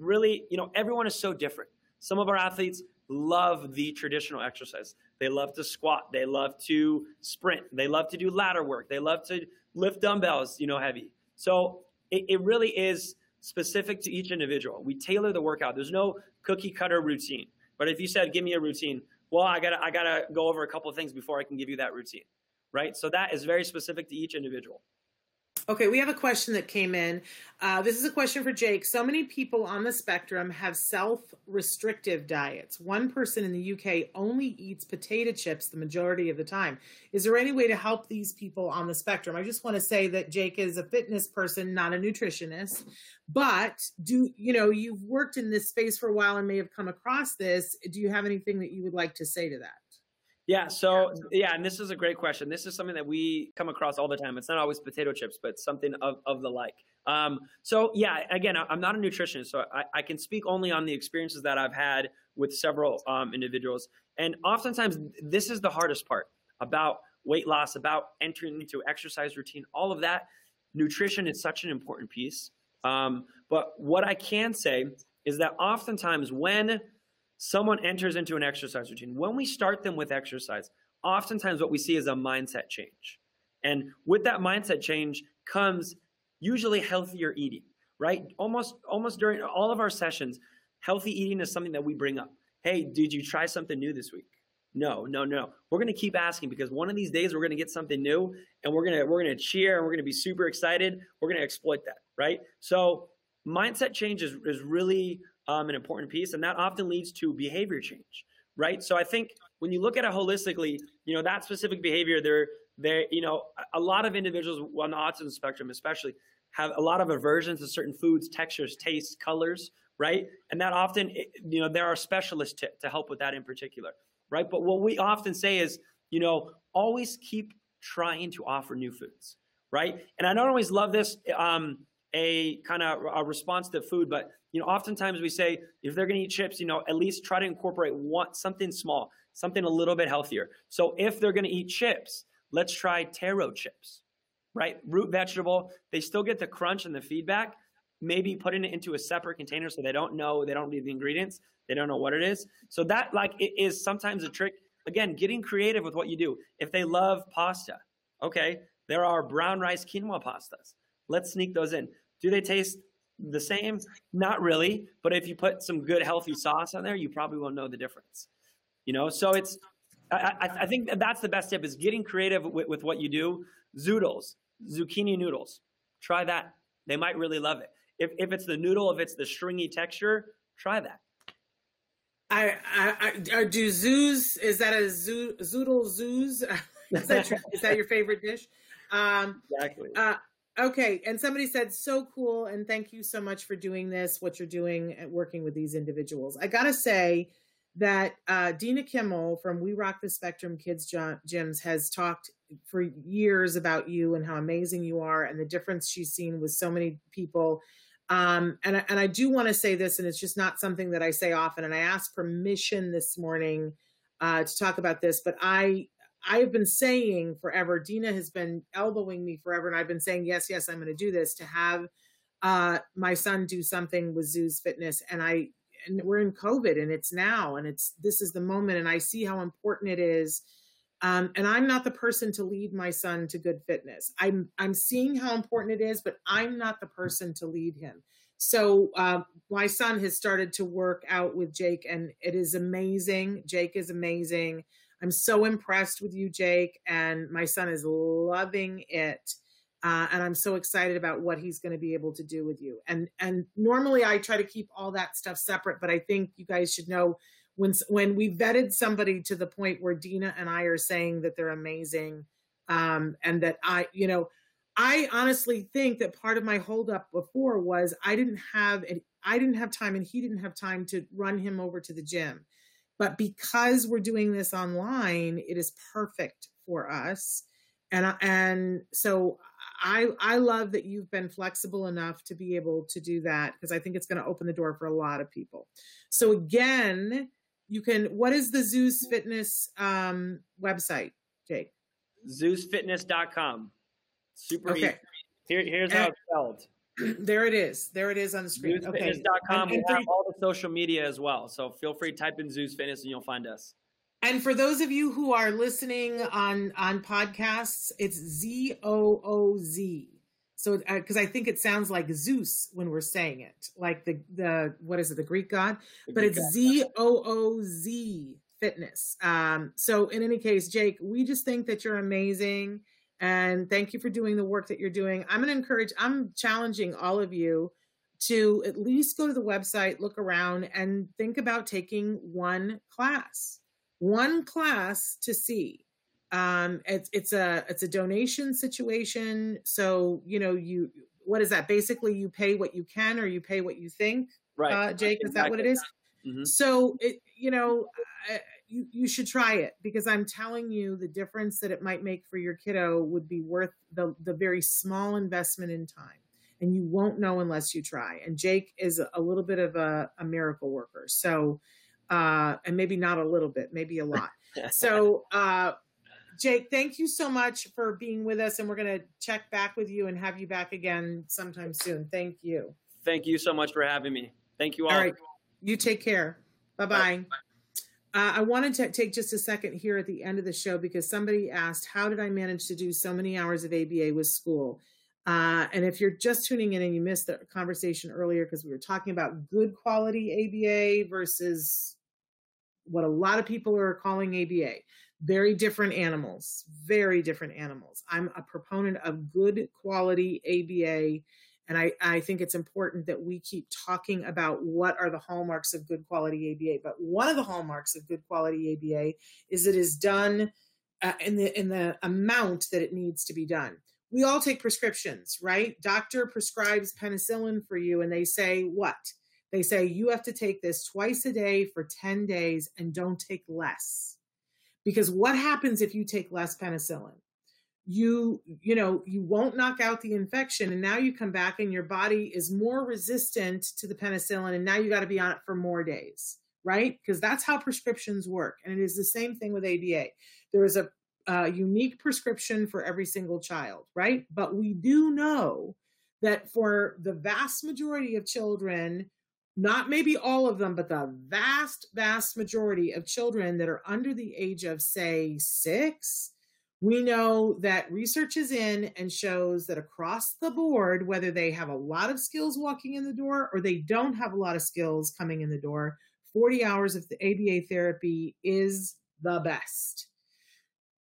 really, you know, everyone is so different. Some of our athletes love the traditional exercise. They love to squat. They love to sprint. They love to do ladder work. They love to lift dumbbells, you know, heavy. So it really is specific to each individual. We tailor the workout. There's no cookie cutter routine. But if you said, give me a routine, well, I gotta go over a couple of things before I can give you that routine, right? So that is very specific to each individual. Okay, we have a question that came in. This is a question for Jake. So many people on the spectrum have self-restrictive diets. One person in the UK only eats potato chips the majority of the time. Is there any way to help these people on the spectrum? I just want to say that Jake is a fitness person, not a nutritionist. But you've worked in this space for a while and may have come across this. Do you have anything that you would like to say to that? Yeah. So yeah, and this is a great question. This is something that we come across all the time. It's not always potato chips, but something of the like. So yeah, again, I'm not a nutritionist, so I can speak only on the experiences that I've had with several individuals. And oftentimes this is the hardest part about weight loss, about entering into exercise routine, all of that. Nutrition is such an important piece. But what I can say is that oftentimes when someone enters into an exercise routine, when we start them with exercise, oftentimes what we see is a mindset change. And with that mindset change comes usually healthier eating, right? Almost during all of our sessions, healthy eating is something that we bring up. Hey, did you try something new this week? No. We're going to keep asking, because one of these days we're going to get something new, and we're going to cheer, and we're going to be super excited. We're going to exploit that, right? So mindset change is really an important piece, and that often leads to behavior change, right? So I think when you look at it holistically, you know, that specific behavior, you know, a lot of individuals on the autism spectrum especially have a lot of aversions to certain foods, textures, tastes, colors, right? And that often, you know, there are specialists to help with that in particular, right? But what we often say is, you know, always keep trying to offer new foods, right? And I don't always love this a kind of a response to food, but you know, oftentimes we say, if they're going to eat chips, you know, at least try to incorporate something small, something a little bit healthier. So if they're going to eat chips, let's try taro chips, right? Root vegetable, they still get the crunch and the feedback, maybe putting it into a separate container so they don't know, they don't read the ingredients, they don't know what it is. So that, like, it is sometimes a trick. Again, getting creative with what you do. If they love pasta, okay, there are brown rice quinoa pastas. Let's sneak those in. Do they taste the same? Not really, but if you put some good healthy sauce on there, you probably won't know the difference. You know, so it's, I think that's the best tip, is getting creative with what you do. Zoodles, zucchini noodles, try that. They might really love it. If it's the noodle, if it's the stringy texture, try that. Do zoos, is that a zoo, zoodle zoos? Is that your favorite dish? Exactly. Okay, and somebody said, so cool, and thank you so much for doing this, what you're doing and working with these individuals. I gotta say that Dina Kimmel from We Rock the Spectrum Kids Gyms has talked for years about you and how amazing you are and the difference she's seen with so many people. And I do want to say this, and it's just not something that I say often, and I asked permission this morning to talk about this, but I have been saying forever, Dina has been elbowing me forever, and I've been saying, yes, yes, I'm going to do this, to have my son do something with Zeus Fitness. And we're in COVID, and it's now, and this is the moment, and I see how important it is. And I'm not the person to lead my son to good fitness. I'm seeing how important it is, but I'm not the person to lead him. So my son has started to work out with Jake, and it is amazing. Jake is amazing. I'm so impressed with you, Jake, and my son is loving it. And I'm so excited about what he's going to be able to do with you. And normally I try to keep all that stuff separate, but I think you guys should know when we vetted somebody to the point where Dina and I are saying that they're amazing, and that I honestly think that part of my holdup before was I didn't have time, and he didn't have time to run him over to the gym. But because we're doing this online, it is perfect for us. And so I love that you've been flexible enough to be able to do that, because I think it's going to open the door for a lot of people. So again, what is the Zeus Fitness website, Jake? ZeusFitness.com. Super easy. Here's how it's spelled. There it is. There it is on the screen. ZeusFitness.com. We have all the social media as well. So feel free to type in Zeus Fitness and you'll find us. And for those of you who are listening on podcasts, it's ZOOZ. So, because I think it sounds like Zeus when we're saying it, like the what is it, the Greek god? But it's ZOOZ Fitness. So in any case, Jake, we just think that you're amazing, and thank you for doing the work that you're doing. I'm challenging all of you to at least go to the website, look around, and think about taking one class to see. It's a donation situation. So, what is that? Basically you pay what you can, or you pay what you think, right? Jake, is that what it is? Mm-hmm. So you should try it, because I'm telling you the difference that it might make for your kiddo would be worth the very small investment in time. And you won't know unless you try. And Jake is a little bit of a miracle worker. So, and maybe not a little bit, maybe a lot. So, Jake, thank you so much for being with us, and we're going to check back with you and have you back again sometime soon. Thank you. Thank you so much for having me. Thank you all. All right. You take care. Bye-bye. I wanted to take just a second here at the end of the show, because somebody asked, how did I manage to do so many hours of ABA with school? And if you're just tuning in and you missed the conversation earlier, because we were talking about good quality ABA versus what a lot of people are calling ABA. Very different animals, very different animals. I'm a proponent of good quality ABA, and I think it's important that we keep talking about what are the hallmarks of good quality ABA. But one of the hallmarks of good quality ABA is it is done in the amount that it needs to be done. We all take prescriptions, right? Doctor prescribes penicillin for you, and they say what? They say you have to take this twice a day for 10 days and don't take less. Because what happens if you take less penicillin? You won't knock out the infection, and now you come back and your body is more resistant to the penicillin, and now you got to be on it for more days, right? Because that's how prescriptions work. And it is the same thing with ABA. There is a unique prescription for every single child, right? But we do know that for the vast majority of children, not maybe all of them, but the vast, vast majority of children that are under the age of, say, 6, we know that research is in and shows that across the board, whether they have a lot of skills walking in the door or they don't have a lot of skills coming in the door, 40 hours of the ABA therapy is the best.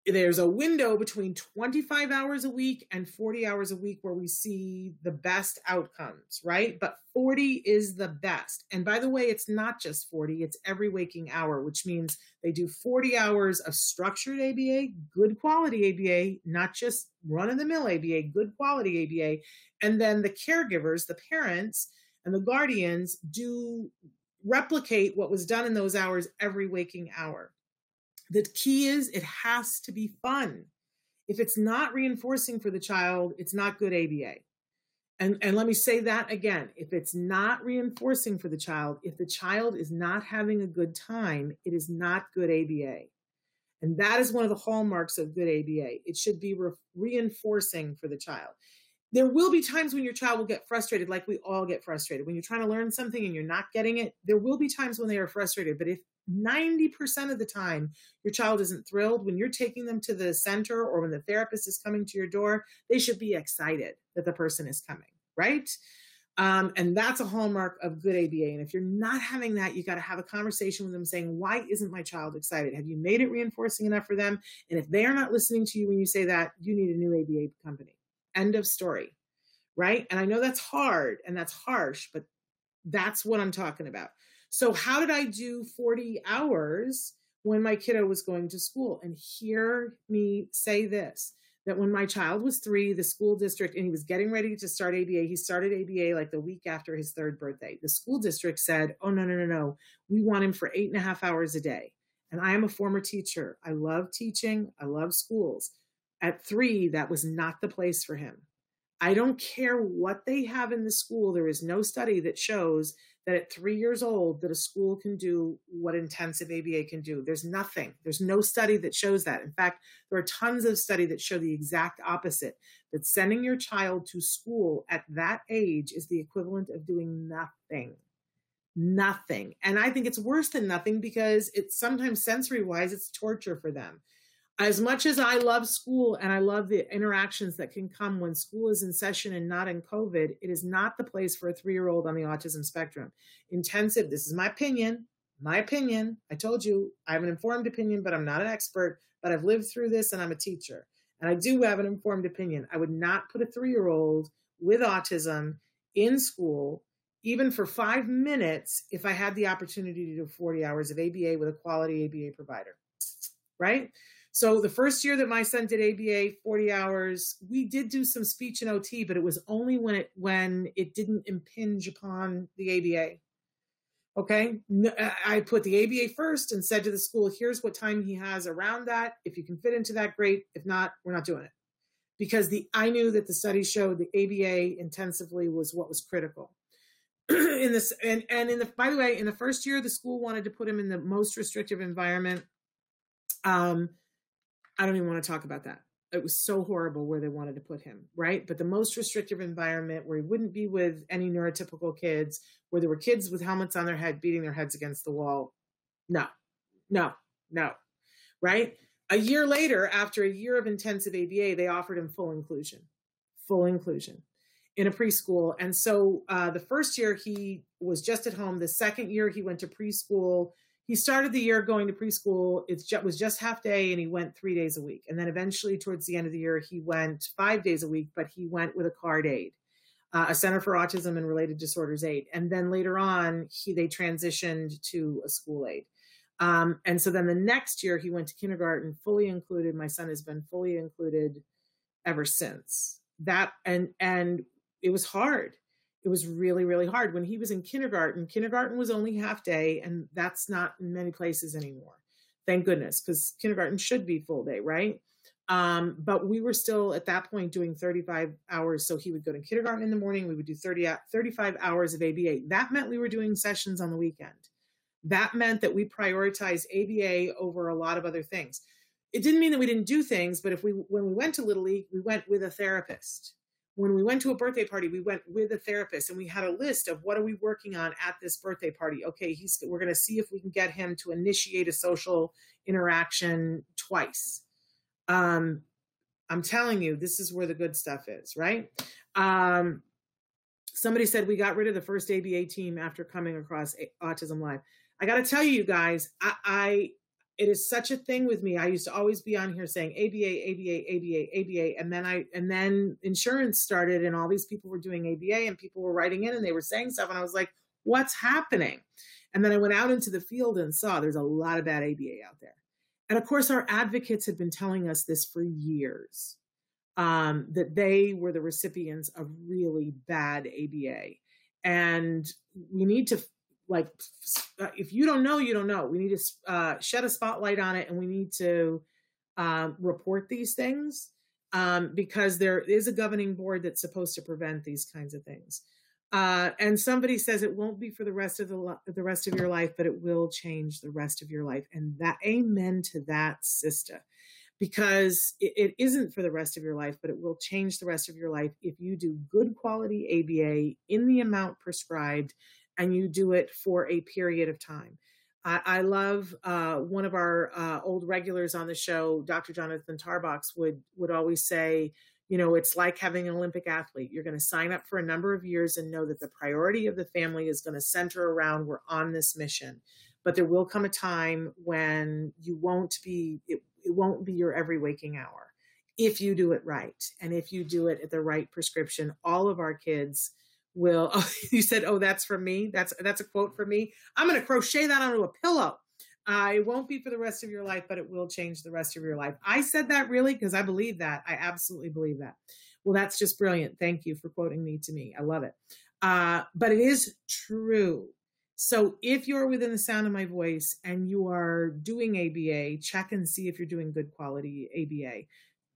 There's a window between 25 hours a week and 40 hours a week where we see the best outcomes, right? But 40 is the best. And by the way, it's not just 40, it's every waking hour, which means they do 40 hours of structured ABA, good quality ABA, not just run-of-the-mill ABA, good quality ABA. And then the caregivers, the parents and the guardians do replicate what was done in those hours every waking hour. The key is it has to be fun. If it's not reinforcing for the child, it's not good ABA. And let me say that again. If it's not reinforcing for the child, if the child is not having a good time, it is not good ABA. And that is one of the hallmarks of good ABA. It should be reinforcing for the child. There will be times when your child will get frustrated, like we all get frustrated. When you're trying to learn something and you're not getting it, there will be times when they are frustrated. But if 90% of the time your child isn't thrilled, when you're taking them to the center or when the therapist is coming to your door, they should be excited that the person is coming, right? And that's a hallmark of good ABA. And if you're not having that, you got to have a conversation with them saying, why isn't my child excited? Have you made it reinforcing enough for them? And if they are not listening to you when you say that, you need a new ABA company. End of story, right? And I know that's hard and that's harsh, but that's what I'm talking about. So how did I do 40 hours when my kiddo was going to school? And hear me say this, that when my child was 3, the school district, and he was getting ready to start ABA, he started ABA like the week after his 3rd birthday. The school district said, oh, no, we want him for 8.5 hours a day. And I am a former teacher. I love teaching. I love schools. At 3, that was not the place for him. I don't care what they have in the school. There is no study that shows that at 3 years old that a school can do what intensive ABA can do. There's nothing. There's no study that shows that. In fact, there are tons of studies that show the exact opposite, that sending your child to school at that age is the equivalent of doing nothing. Nothing. And I think it's worse than nothing because it's sometimes sensory-wise, it's torture for them. As much as I love school and I love the interactions that can come when school is in session and not in COVID, it is not the place for a 3-year-old on the autism spectrum. Intensive, this is my opinion. I told you I have an informed opinion, but I'm not an expert, but I've lived through this and I'm a teacher. And I do have an informed opinion. I would not put a 3-year-old with autism in school, even for 5 minutes, if I had the opportunity to do 40 hours of ABA with a quality ABA provider, right? So the first year that my son did ABA, 40 hours, we did do some speech and OT, but it was only when it didn't impinge upon the ABA. Okay, I put the ABA first and said to the school, here's what time he has around that. If you can fit into that, great. If not, we're not doing it. Because I knew that the study showed the ABA intensively was what was critical. By the way, in the first year, the school wanted to put him in the most restrictive environment. I don't even want to talk about that. It was so horrible where they wanted to put him, right? But the most restrictive environment where he wouldn't be with any neurotypical kids, where there were kids with helmets on their head, beating their heads against the wall. No, right? A year later, after a year of intensive ABA, they offered him full inclusion in a preschool. And so the first year he was just at home. The second year he went to preschool. He started the year going to preschool. It was just half day and he went 3 days a week. And then eventually towards the end of the year, he went 5 days a week, but he went with a CARD aide, a Center for Autism and Related Disorders aide. And then later on, they transitioned to a school aide. And so then the next year he went to kindergarten, fully included. My son has been fully included ever since that. And it was hard. It was really, really hard. When he was in kindergarten, kindergarten was only half day, and that's not in many places anymore. Thank goodness, because kindergarten should be full day, right? But we were still at that point doing 35 hours. So he would go to kindergarten in the morning. We would do 35 hours of ABA. That meant we were doing sessions on the weekend. That meant that we prioritized ABA over a lot of other things. It didn't mean that we didn't do things, but when we went to Little League, we went with a therapist. When we went to a birthday party, we went with a therapist, and we had a list of what are we working on at this birthday party. Okay, we're going to see if we can get him to initiate a social interaction twice. I'm telling you, this is where the good stuff is, right? Somebody said we got rid of the first ABA team after coming across Autism Live. I got to tell you guys, it is such a thing with me. I used to always be on here saying ABA, ABA, ABA, ABA. And then insurance started and all these people were doing ABA and people were writing in and they were saying stuff. And I was like, what's happening? And then I went out into the field and saw there's a lot of bad ABA out there. And of course, our advocates had been telling us this for years, that they were the recipients of really bad ABA. And we need to, if you don't know, you don't know. We need to shed a spotlight on it, and we need to report these things because there is a governing board that's supposed to prevent these kinds of things. And somebody says it won't be for the rest of the rest of your life, but it will change the rest of your life. And that, amen to that, sister, because it isn't for the rest of your life, but it will change the rest of your life if you do good quality ABA in the amount prescribed. And you do it for a period of time. I love one of our old regulars on the show, Dr. Jonathan Tarbox, would always say, you know, it's like having an Olympic athlete. You're going to sign up for a number of years and know that the priority of the family is going to center around we're on this mission. But there will come a time when you won't be, it won't be your every waking hour if you do it right. And if you do it at the right prescription, all of our kids will. Oh, you said, oh, that's for me. That's a quote for me. I'm going to crochet that onto a pillow. It won't be for the rest of your life, but it will change the rest of your life. I said that really because I believe that. I absolutely believe that. Well, that's just brilliant. Thank you for quoting me to me. I love it. But it is true. So if you're within the sound of my voice and you are doing ABA, check and see if you're doing good quality ABA.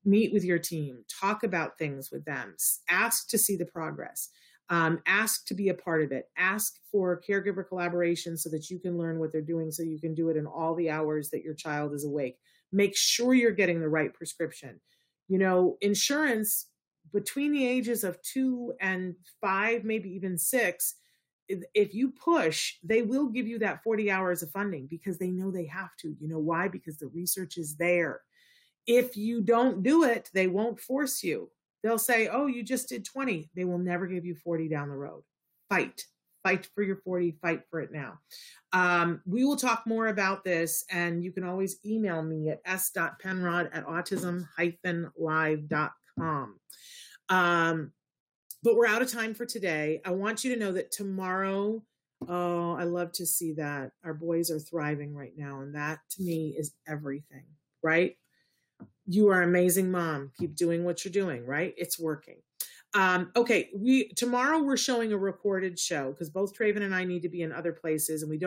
Meet with your team. Talk about things with them. Ask to see the progress. Ask to be a part of it. Ask for caregiver collaboration so that you can learn what they're doing, so you can do it in all the hours that your child is awake. Make sure you're getting the right prescription. You know, insurance between the ages of 2 and 5, maybe even 6, if you push, they will give you that 40 hours of funding because they know they have to. You know why? Because the research is there. If you don't do it, they won't force you. They'll say, oh, you just did 20. They will never give you 40 down the road. Fight for your 40, fight for it now. We will talk more about this, and you can always email me at s.penrod@autism-live.com. But we're out of time for today. I want you to know that tomorrow, oh, I love to see that. Our boys are thriving right now, and that to me is everything, right? You are an amazing mom. Keep doing what you're doing, right? It's working. Okay, tomorrow we're showing a recorded show because both Traven and I need to be in other places, and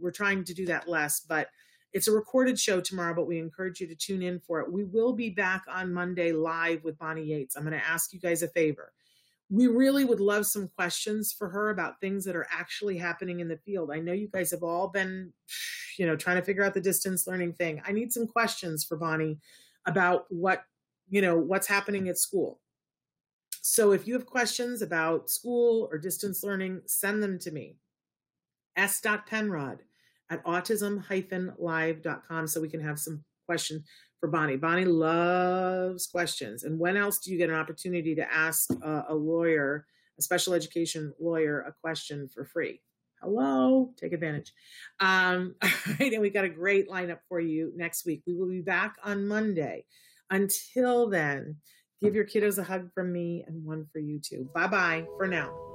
we're trying to do that less, but it's a recorded show tomorrow, but we encourage you to tune in for it. We will be back on Monday live with Bonnie Yates. I'm going to ask you guys a favor. We really would love some questions for her about things that are actually happening in the field. I know you guys have all been, trying to figure out the distance learning thing. I need some questions for Bonnie about what's happening at school. So if you have questions about school or distance learning, send them to me, s.penrod@autism-live.com, so we can have some questions for Bonnie. Bonnie loves questions. And when else do you get an opportunity to ask a lawyer, a special education lawyer, a question for free? Hello, take advantage. All right, and we got a great lineup for you next week. We will be back on Monday. Until then, give your kiddos a hug from me and one for you too. Bye-bye for now.